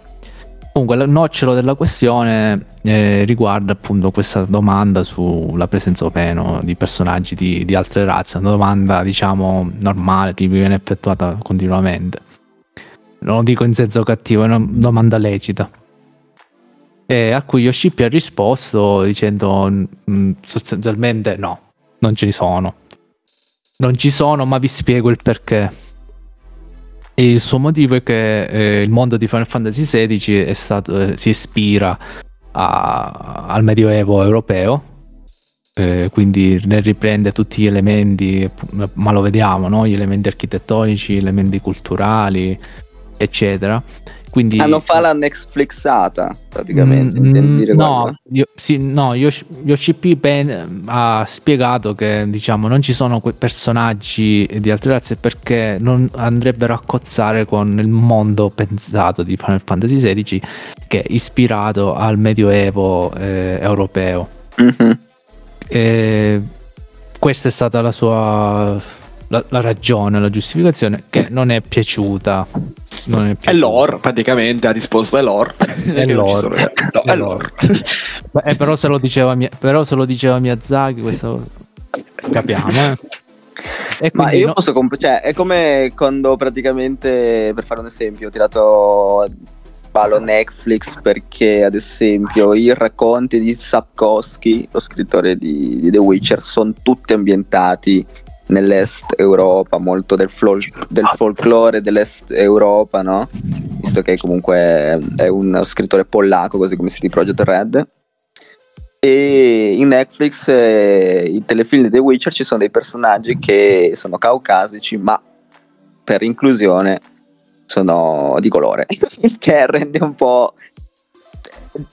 Comunque il nocciolo della questione riguarda appunto questa domanda sulla presenza o meno di personaggi di altre razze, una domanda diciamo normale, che viene effettuata continuamente. Non lo dico in senso cattivo, è una domanda lecita. E a cui Yoshi-P ha risposto dicendo sostanzialmente no, non ce ne sono. Non ci sono, ma vi spiego il perché. E il suo motivo è che il mondo di Final Fantasy XVI è stato, si ispira al medioevo europeo, quindi ne riprende tutti gli elementi, ma lo vediamo, no? Gli elementi architettonici, gli elementi culturali, eccetera. Quindi, non fa la Netflixata praticamente, dire no, Yoshi-P ha spiegato che diciamo non ci sono personaggi di altre razze perché non andrebbero a cozzare con il mondo pensato di Final Fantasy XVI, che è ispirato al medioevo europeo. Mm-hmm. E questa è stata la sua la ragione, la giustificazione, che non è piaciuta. È lore, praticamente ha risposto è lore. È lore. No, è lore. Però se lo diceva Miyazaki, questo capiamo, eh. Ma io no, posso cioè è come quando praticamente, per fare un esempio, ho tirato palo Netflix perché ad esempio i racconti di Sapkowski, lo scrittore di The Witcher, sono tutti ambientati nell'est Europa, molto del folklore dell'est Europa, no? Visto che comunque è uno scrittore polacco, così come CD Projekt Red. E in Netflix i telefilm di The Witcher ci sono dei personaggi che sono caucasici, ma per inclusione sono di colore, il che rende un po',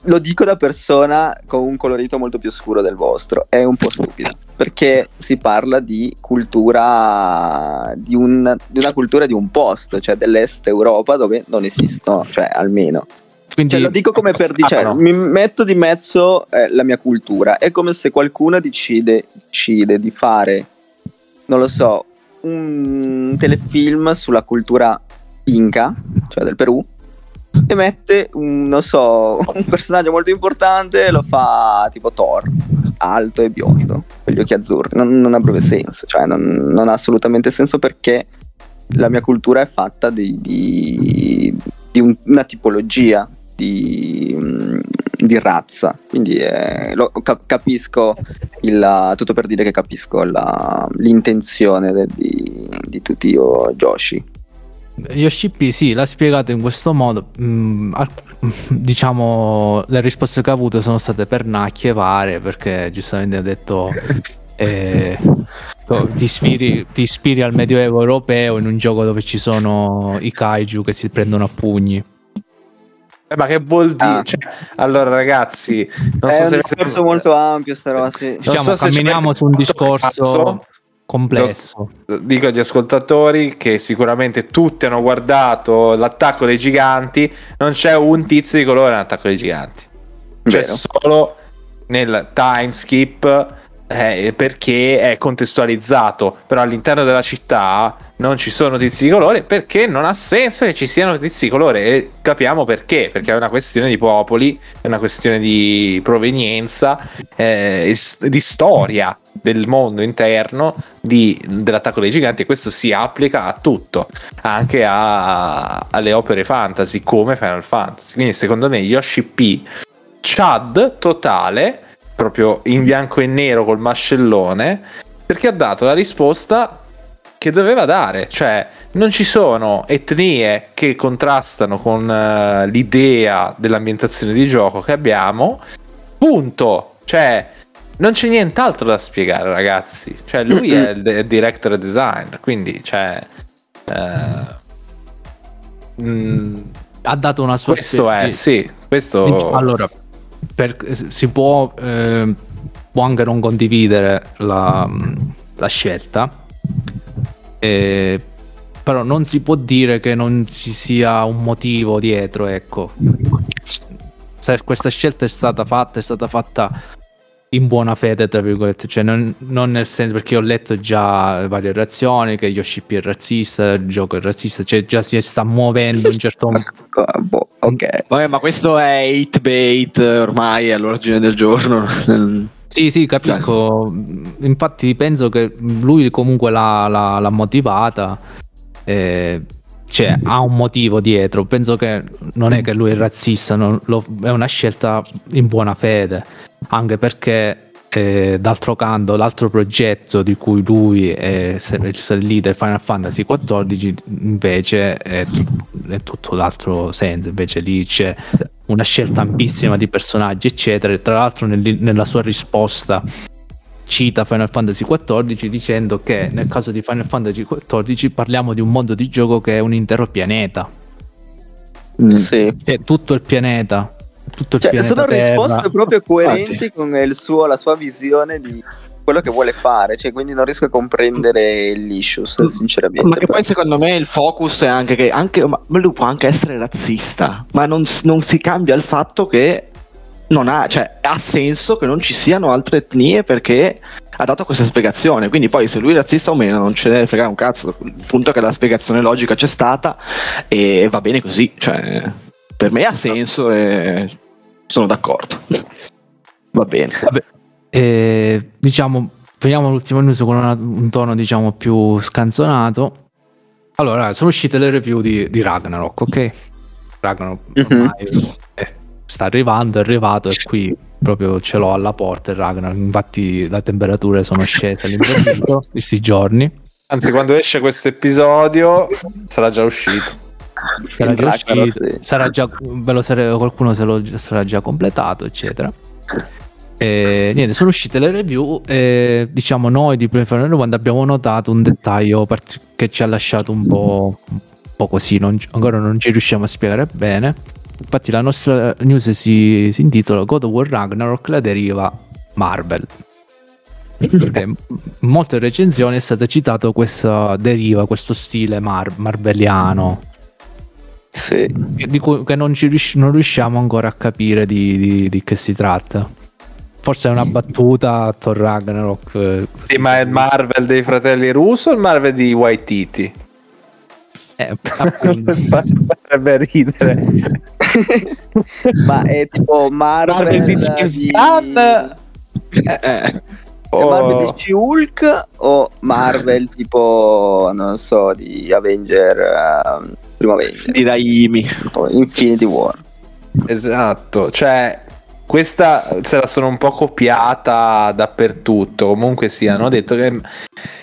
lo dico da persona con un colorito molto più scuro del vostro, è un po' stupido, perché si parla di cultura di una cultura di un posto, cioè dell'est Europa, dove non esistono, cioè almeno. Quindi cioè, lo dico come per dire, cioè, mi metto di mezzo la mia cultura. È come se qualcuno decide di fare, non lo so, un telefilm sulla cultura inca, cioè del Perù, e mette un personaggio molto importante e lo fa tipo Thor, alto e biondo con gli occhi azzurri. Non avrebbe senso, cioè non ha assolutamente senso, perché la mia cultura è fatta di una tipologia di razza, quindi capisco tutto per dire che capisco l'intenzione di tutti io Yoshi. Yoshi-P sì, l'ha spiegato in questo modo. Diciamo le risposte che ha avuto sono state pernacchie varie, perché giustamente ha detto ti ispiri al medioevo europeo in un gioco dove ci sono i kaiju che si prendono a pugni. Ma che vuol dire? Ah. Cioè, allora ragazzi, non so, è un discorso molto ampio sta roba, sì. Diciamo, non so, camminiamo su un discorso complesso. Dico agli ascoltatori che sicuramente tutti hanno guardato l'attacco dei giganti, non c'è un tizio di colore nell'attacco dei giganti, c'è solo nel time skip, perché è contestualizzato, però all'interno della città non ci sono tizi di colore perché non ha senso che ci siano tizi di colore, e capiamo perché è una questione di popoli, è una questione di provenienza, di storia del mondo interno dell'attacco dei giganti, e questo si applica a tutto, anche alle opere fantasy come Final Fantasy. Quindi secondo me Yoshi-P chad totale, proprio in bianco e nero col mascellone, perché ha dato la risposta che doveva dare, cioè non ci sono etnie che contrastano con l'idea dell'ambientazione di gioco che abbiamo, punto. Cioè non c'è nient'altro da spiegare, ragazzi. Cioè, lui è il director designer, quindi cioè, ha dato una sua. Questo è sì. Questo allora si può anche non condividere la scelta, però non si può dire che non ci sia un motivo dietro, ecco. Se questa scelta è stata fatta in buona fede, tra virgolette, cioè non nel senso, perché ho letto già varie reazioni che Yoshi-P è razzista, il gioco è razzista, cioè già si sta muovendo un certo modo. Ok, vabbè, ma questo è hate bait ormai, è all'ordine del giorno. Sì, capisco. Infatti penso che lui comunque l'ha motivata, cioè ha un motivo dietro. Penso che non è che lui è razzista, è una scelta in buona fede, anche perché d'altro canto l'altro progetto di cui lui è il leader, Final Fantasy XIV, invece è tutto l'altro senso. Invece lì c'è una scelta ampissima di personaggi, eccetera. E tra l'altro nella sua risposta cita Final Fantasy XIV dicendo che nel caso di Final Fantasy XIV parliamo di un mondo di gioco che è un intero pianeta. Sì. Cioè tutto il pianeta. Cioè, sono risposte proprio coerenti con la sua visione di quello che vuole fare, cioè, quindi non riesco a comprendere l'issues, sinceramente. Ma che poi secondo me il focus è anche che ma lui può anche essere razzista, ma non si cambia il fatto che non ha, cioè, ha senso che non ci siano altre etnie, perché ha dato questa spiegazione. Quindi poi se lui è razzista o meno non ce ne deve fregare un cazzo, il punto è che la spiegazione logica c'è stata e va bene così, cioè per me ha senso e sono d'accordo. Va bene. Vabbè. Diciamo, finiamo l'ultima news con un tono diciamo più scanzonato. Allora, sono uscite le review di Ragnarok, ok? Ragnarok ormai sta arrivando, è arrivato, e qui proprio ce l'ho alla porta il Ragnarok. Infatti le temperature sono scese all'improvviso questi giorni. Anzi, quando esce questo episodio sarà già uscito. Sarà già qualcuno se lo sarà già completato, eccetera. E niente, sono uscite le review e diciamo noi di Prefera Rwanda abbiamo notato un dettaglio che ci ha lasciato un po' così, ancora non ci riusciamo a spiegare bene. Infatti la nostra news si intitola God of War Ragnarok, la deriva Marvel. In molte recensioni è stata citata questa deriva, questo stile marveliano. Sì. Di cui che non riusciamo ancora a capire di che si tratta. Forse è una battuta a Thor Ragnarok. Sì, ma è il Marvel dei fratelli Russo o il Marvel di Waititi? Potrebbe ridere. Ma è tipo Marvel di Stan Marvel di Hulk o Marvel tipo non so di Avenger, primo Avenger di Raimi, Infinity War. Esatto, cioè questa se la sono un po' copiata dappertutto. Comunque sì, hanno detto che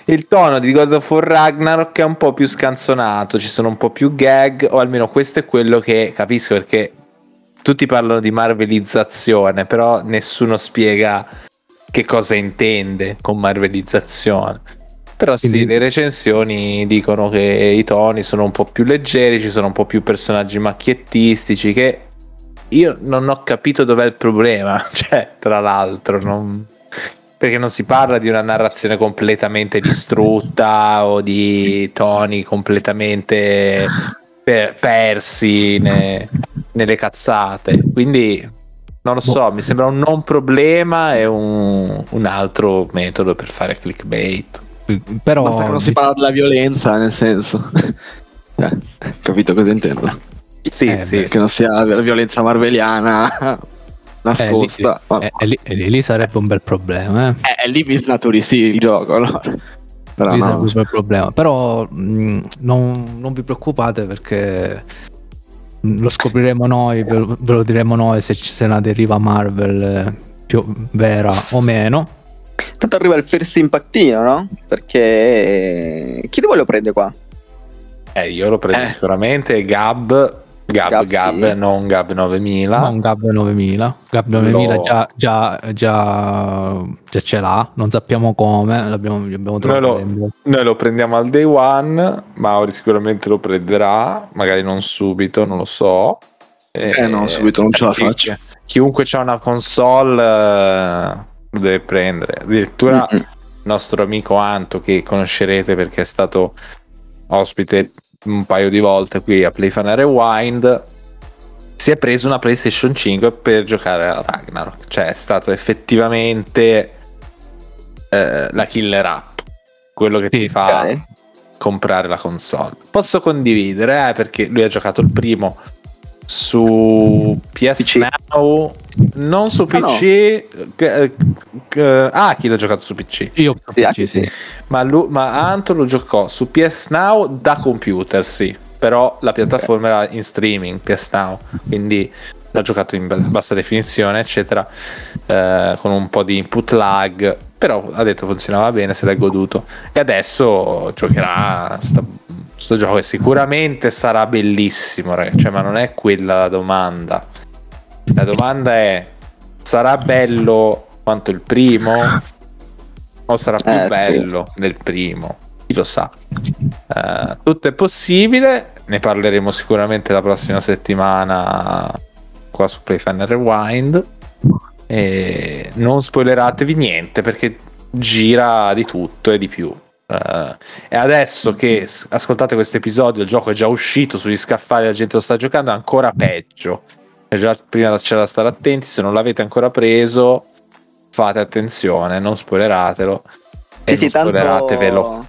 il tono di God of War Ragnarok è un po' più scanzonato, ci sono un po' più gag, o almeno questo è quello che capisco, perché tutti parlano di marvelizzazione, però nessuno spiega che cosa intende con marvelizzazione. Però sì, le recensioni dicono che i toni sono un po' più leggeri, ci sono un po' più personaggi macchiettistici, che io non ho capito dov'è il problema, cioè, tra l'altro, perché non si parla di una narrazione completamente distrutta o di toni completamente persi nelle cazzate, quindi non lo so, mi sembra un non problema e un altro metodo per fare clickbait. Però basta che non si parla della violenza, nel senso capito cosa intendo? Sì, sì, che non sia la violenza marveliana nascosta. Lì sarebbe un bel problema. Lì mi snaturi sì il gioco, allora. Però lì sarebbe un bel problema. Però non vi preoccupate, perché lo scopriremo noi, ve lo diremo noi se c'è una deriva Marvel più vera o meno. Tanto arriva il first impactino, no? Perché chi di voi lo prende qua? Io lo prendo sicuramente. Gab, sì. Non Gab 9000. Non Gab 9000. Gab 9000 già ce l'ha, non sappiamo come, l'abbiamo trovato. Noi lo prendiamo al day one, Mauri sicuramente lo prenderà, magari non subito, non lo so. No, subito non ce la faccio. Chiunque c'ha una console lo deve prendere. Addirittura il nostro amico Anto, che conoscerete perché è stato ospite un paio di volte qui a Playfan Rewind, si è preso una PlayStation 5 per giocare a Ragnarok. Cioè è stato effettivamente la killer app, quello che ti fa comprare la console. Posso condividere, perché lui ha giocato il primo su PS PC. Now, non su PC. Chi l'ha giocato su PC? Io PC, sì. Ma Anto lo giocò su PS Now da computer, sì, però la piattaforma era in streaming PS Now, quindi l'ha giocato in bassa definizione eccetera, con un po' di input lag, però ha detto funzionava bene, se l'è goduto, e adesso giocherà sto gioco che sicuramente sarà bellissimo, cioè, ma non è quella la domanda. La domanda è: sarà bello quanto il primo o sarà più bello del primo? Chi lo sa, tutto è possibile. Ne parleremo sicuramente la prossima settimana qua su Playfan Rewind, e non spoileratevi niente perché gira di tutto e di più. E adesso che ascoltate questo episodio il gioco è già uscito sugli scaffali, la gente lo sta giocando, ancora peggio. E già prima c'è da stare attenti, se non l'avete ancora preso fate attenzione, non spoileratelo, e sì, non spoileratevelo.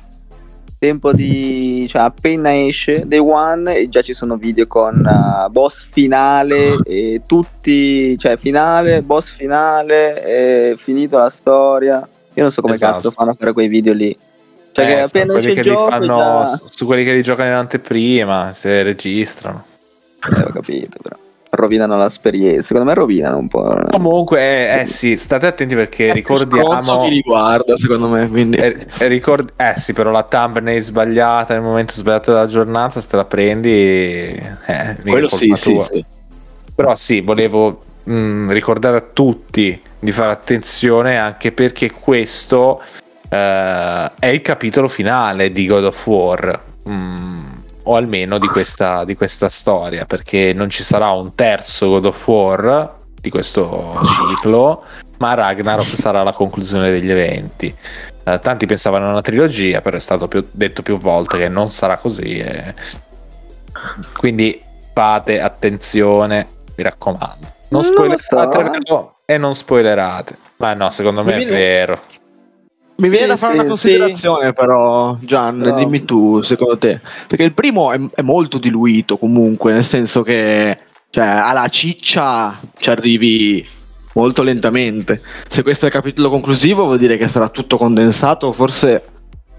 Tempo di, cioè, appena esce Day One e già ci sono video con boss finale e tutti, cioè finale, boss finale, e finito la storia. Io non so come cazzo fanno a fare quei video lì, cioè che appena esce il gioco fanno, già... su quelli che li giocano in anteprima se registrano, ho capito, però rovinano l'esperienza, secondo me rovinano un po'. Comunque sì, state attenti perché ricordiamo chi li guarda, secondo me, quindi sì, però la thumbnail sbagliata nel momento sbagliato della giornata, se te la prendi quello sì. Però sì, volevo ricordare a tutti di fare attenzione, anche perché questo è il capitolo finale di God of War, o almeno di questa storia, perché non ci sarà un terzo God of War di questo ciclo, ma Ragnarok sarà la conclusione degli eventi. Tanti pensavano a una trilogia, però è stato detto più volte che non sarà così, quindi fate attenzione, mi raccomando, non spoilerate e non spoilerate. Ma no, secondo me è vero. Mi viene da fare una considerazione, però Gian, dimmi tu, secondo te, perché il primo è molto diluito comunque, nel senso che, cioè, alla ciccia ci arrivi molto lentamente. Se questo è il capitolo conclusivo vuol dire che sarà tutto condensato, forse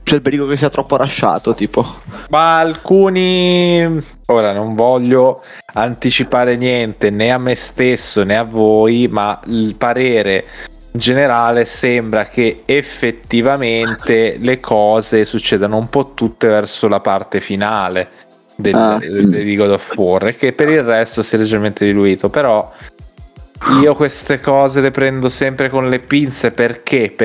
c'è il pericolo che sia troppo rasciato, tipo. Ma alcuni, ora non voglio anticipare niente né a me stesso né a voi, ma il parere generale sembra che effettivamente le cose succedano un po' tutte verso la parte finale di God of War, che per il resto si è leggermente diluito. Però io queste cose le prendo sempre con le pinze, perché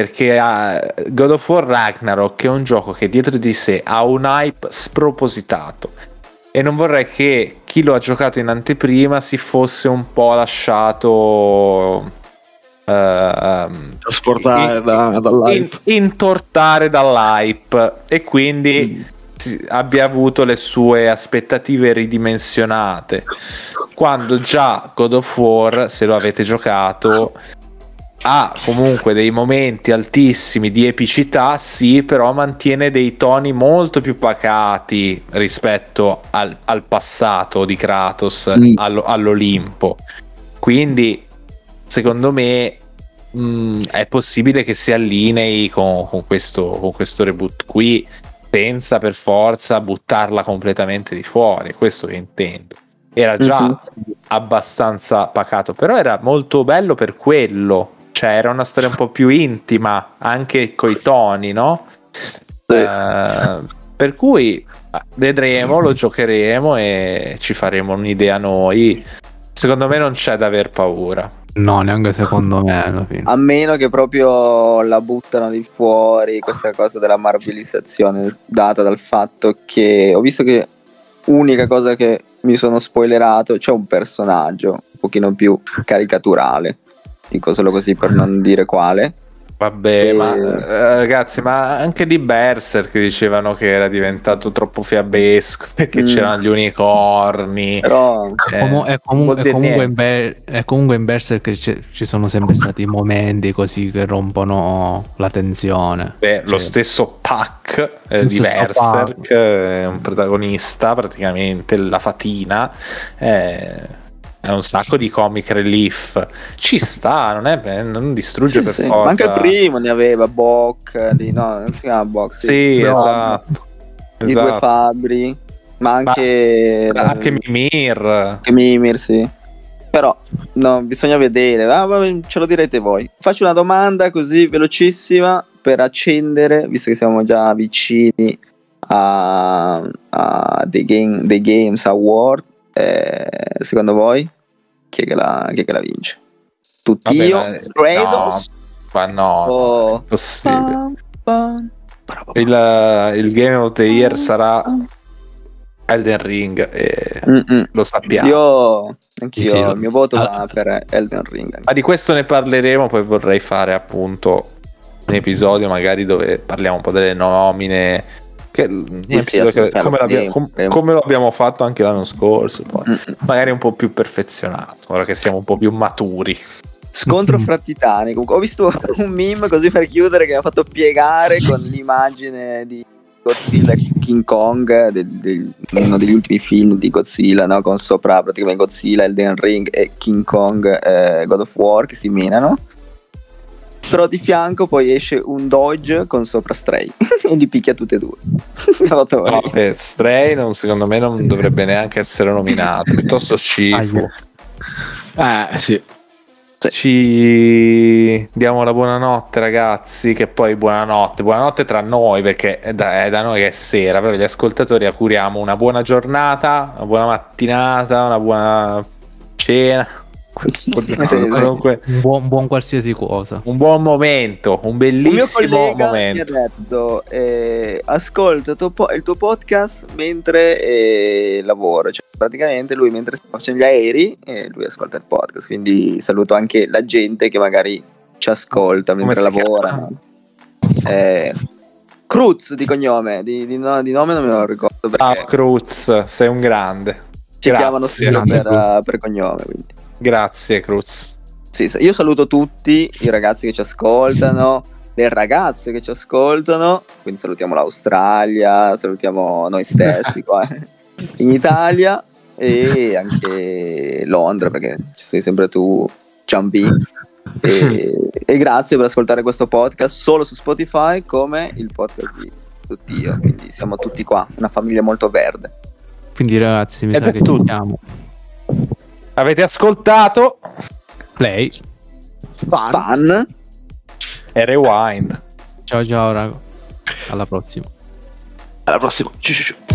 God of War Ragnarok è un gioco che dietro di sé ha un hype spropositato, e non vorrei che chi lo ha giocato in anteprima si fosse un po' lasciato trasportare dall'hype, intortare dall'hype, e quindi abbia avuto le sue aspettative ridimensionate, quando già God of War, se lo avete giocato, ha comunque dei momenti altissimi di epicità, sì, però mantiene dei toni molto più pacati rispetto al passato di Kratos all'Olimpo. Quindi secondo me è possibile che si allinei con questo reboot qui, senza per forza buttarla completamente di fuori, questo che intendo. Era già abbastanza pacato, però era molto bello per quello, cioè era una storia un po' più intima, anche coi toni, no? Per cui vedremo, lo giocheremo e ci faremo un'idea noi. Secondo me non c'è da aver paura. No, neanche secondo me, alla fine. A meno che proprio la buttano di fuori, questa cosa della marvelizzazione, data dal fatto che ho visto che unica cosa che mi sono spoilerato, c'è un personaggio un pochino più caricaturale, dico solo così per non dire quale, Vabbè, ma ragazzi, ma anche di Berserk dicevano che era diventato troppo fiabesco perché c'erano gli unicorni. Però comunque in Berserk ci sono sempre stati momenti così che rompono la tensione. Beh, cioè, lo stesso Pac di Berserk è un protagonista, praticamente la fatina è un sacco di comic relief, ci sta, non distrugge per forza. Anche il primo ne aveva Box, esatto. Due fabbri, ma anche Mimir, sì. Però no, bisogna vedere, ce lo direte voi. Faccio una domanda così velocissima per accendere, visto che siamo già vicini a The Games Award. Secondo voi chi è che la vince? Tutti Kratos? No, è impossibile. Il Game of the Year sarà Elden Ring, lo sappiamo. Anch'io, il mio voto va per Elden Ring. Ma di questo ne parleremo, poi vorrei fare appunto un episodio magari dove parliamo un po' delle nomine. Come l'abbiamo fatto anche l'anno scorso, poi. Magari un po' più perfezionato, ora che siamo un po' più maturi. Scontro fra titani. Comunque, ho visto un meme così per chiudere che mi ha fatto piegare con l'immagine di Godzilla e King Kong, uno degli ultimi film di Godzilla, no? Con sopra praticamente Godzilla, Elden Ring e King Kong God of War che si menano. Però di fianco poi esce un dodge con sopra Stray e li picchia tutti e due. No, Stray secondo me non dovrebbe neanche essere nominato, piuttosto Shifu. Sì. Ci diamo la buonanotte, ragazzi, che poi buonanotte tra noi, perché è da noi che è sera, però gli ascoltatori auguriamo una buona giornata, una buona mattinata, una buona cena. Comunque, buon qualsiasi cosa, un buon momento, un bellissimo momento. Mi ha detto, ascolta il tuo podcast mentre lavoro, cioè praticamente lui mentre sta facendo gli aerei lui ascolta il podcast, quindi saluto anche la gente che magari ci ascolta mentre lavora. Cruz di cognome, di nome non me lo ricordo perché. Cruz, sei un grande, ci chiamano solo per cognome, quindi grazie Cruz. Sì, io saluto tutti i ragazzi che ci ascoltano, le ragazze che ci ascoltano, quindi salutiamo l'Australia, salutiamo noi stessi qua in Italia e anche Londra, perché ci sei sempre tu, Ciampi. E grazie per ascoltare questo podcast solo su Spotify come il podcast di Tuttio, quindi siamo tutti qua, una famiglia molto verde. Quindi ragazzi, mi sa che ci siamo. Avete ascoltato Play Fun e Rewind. Ciao raga. Alla prossima. Ciao.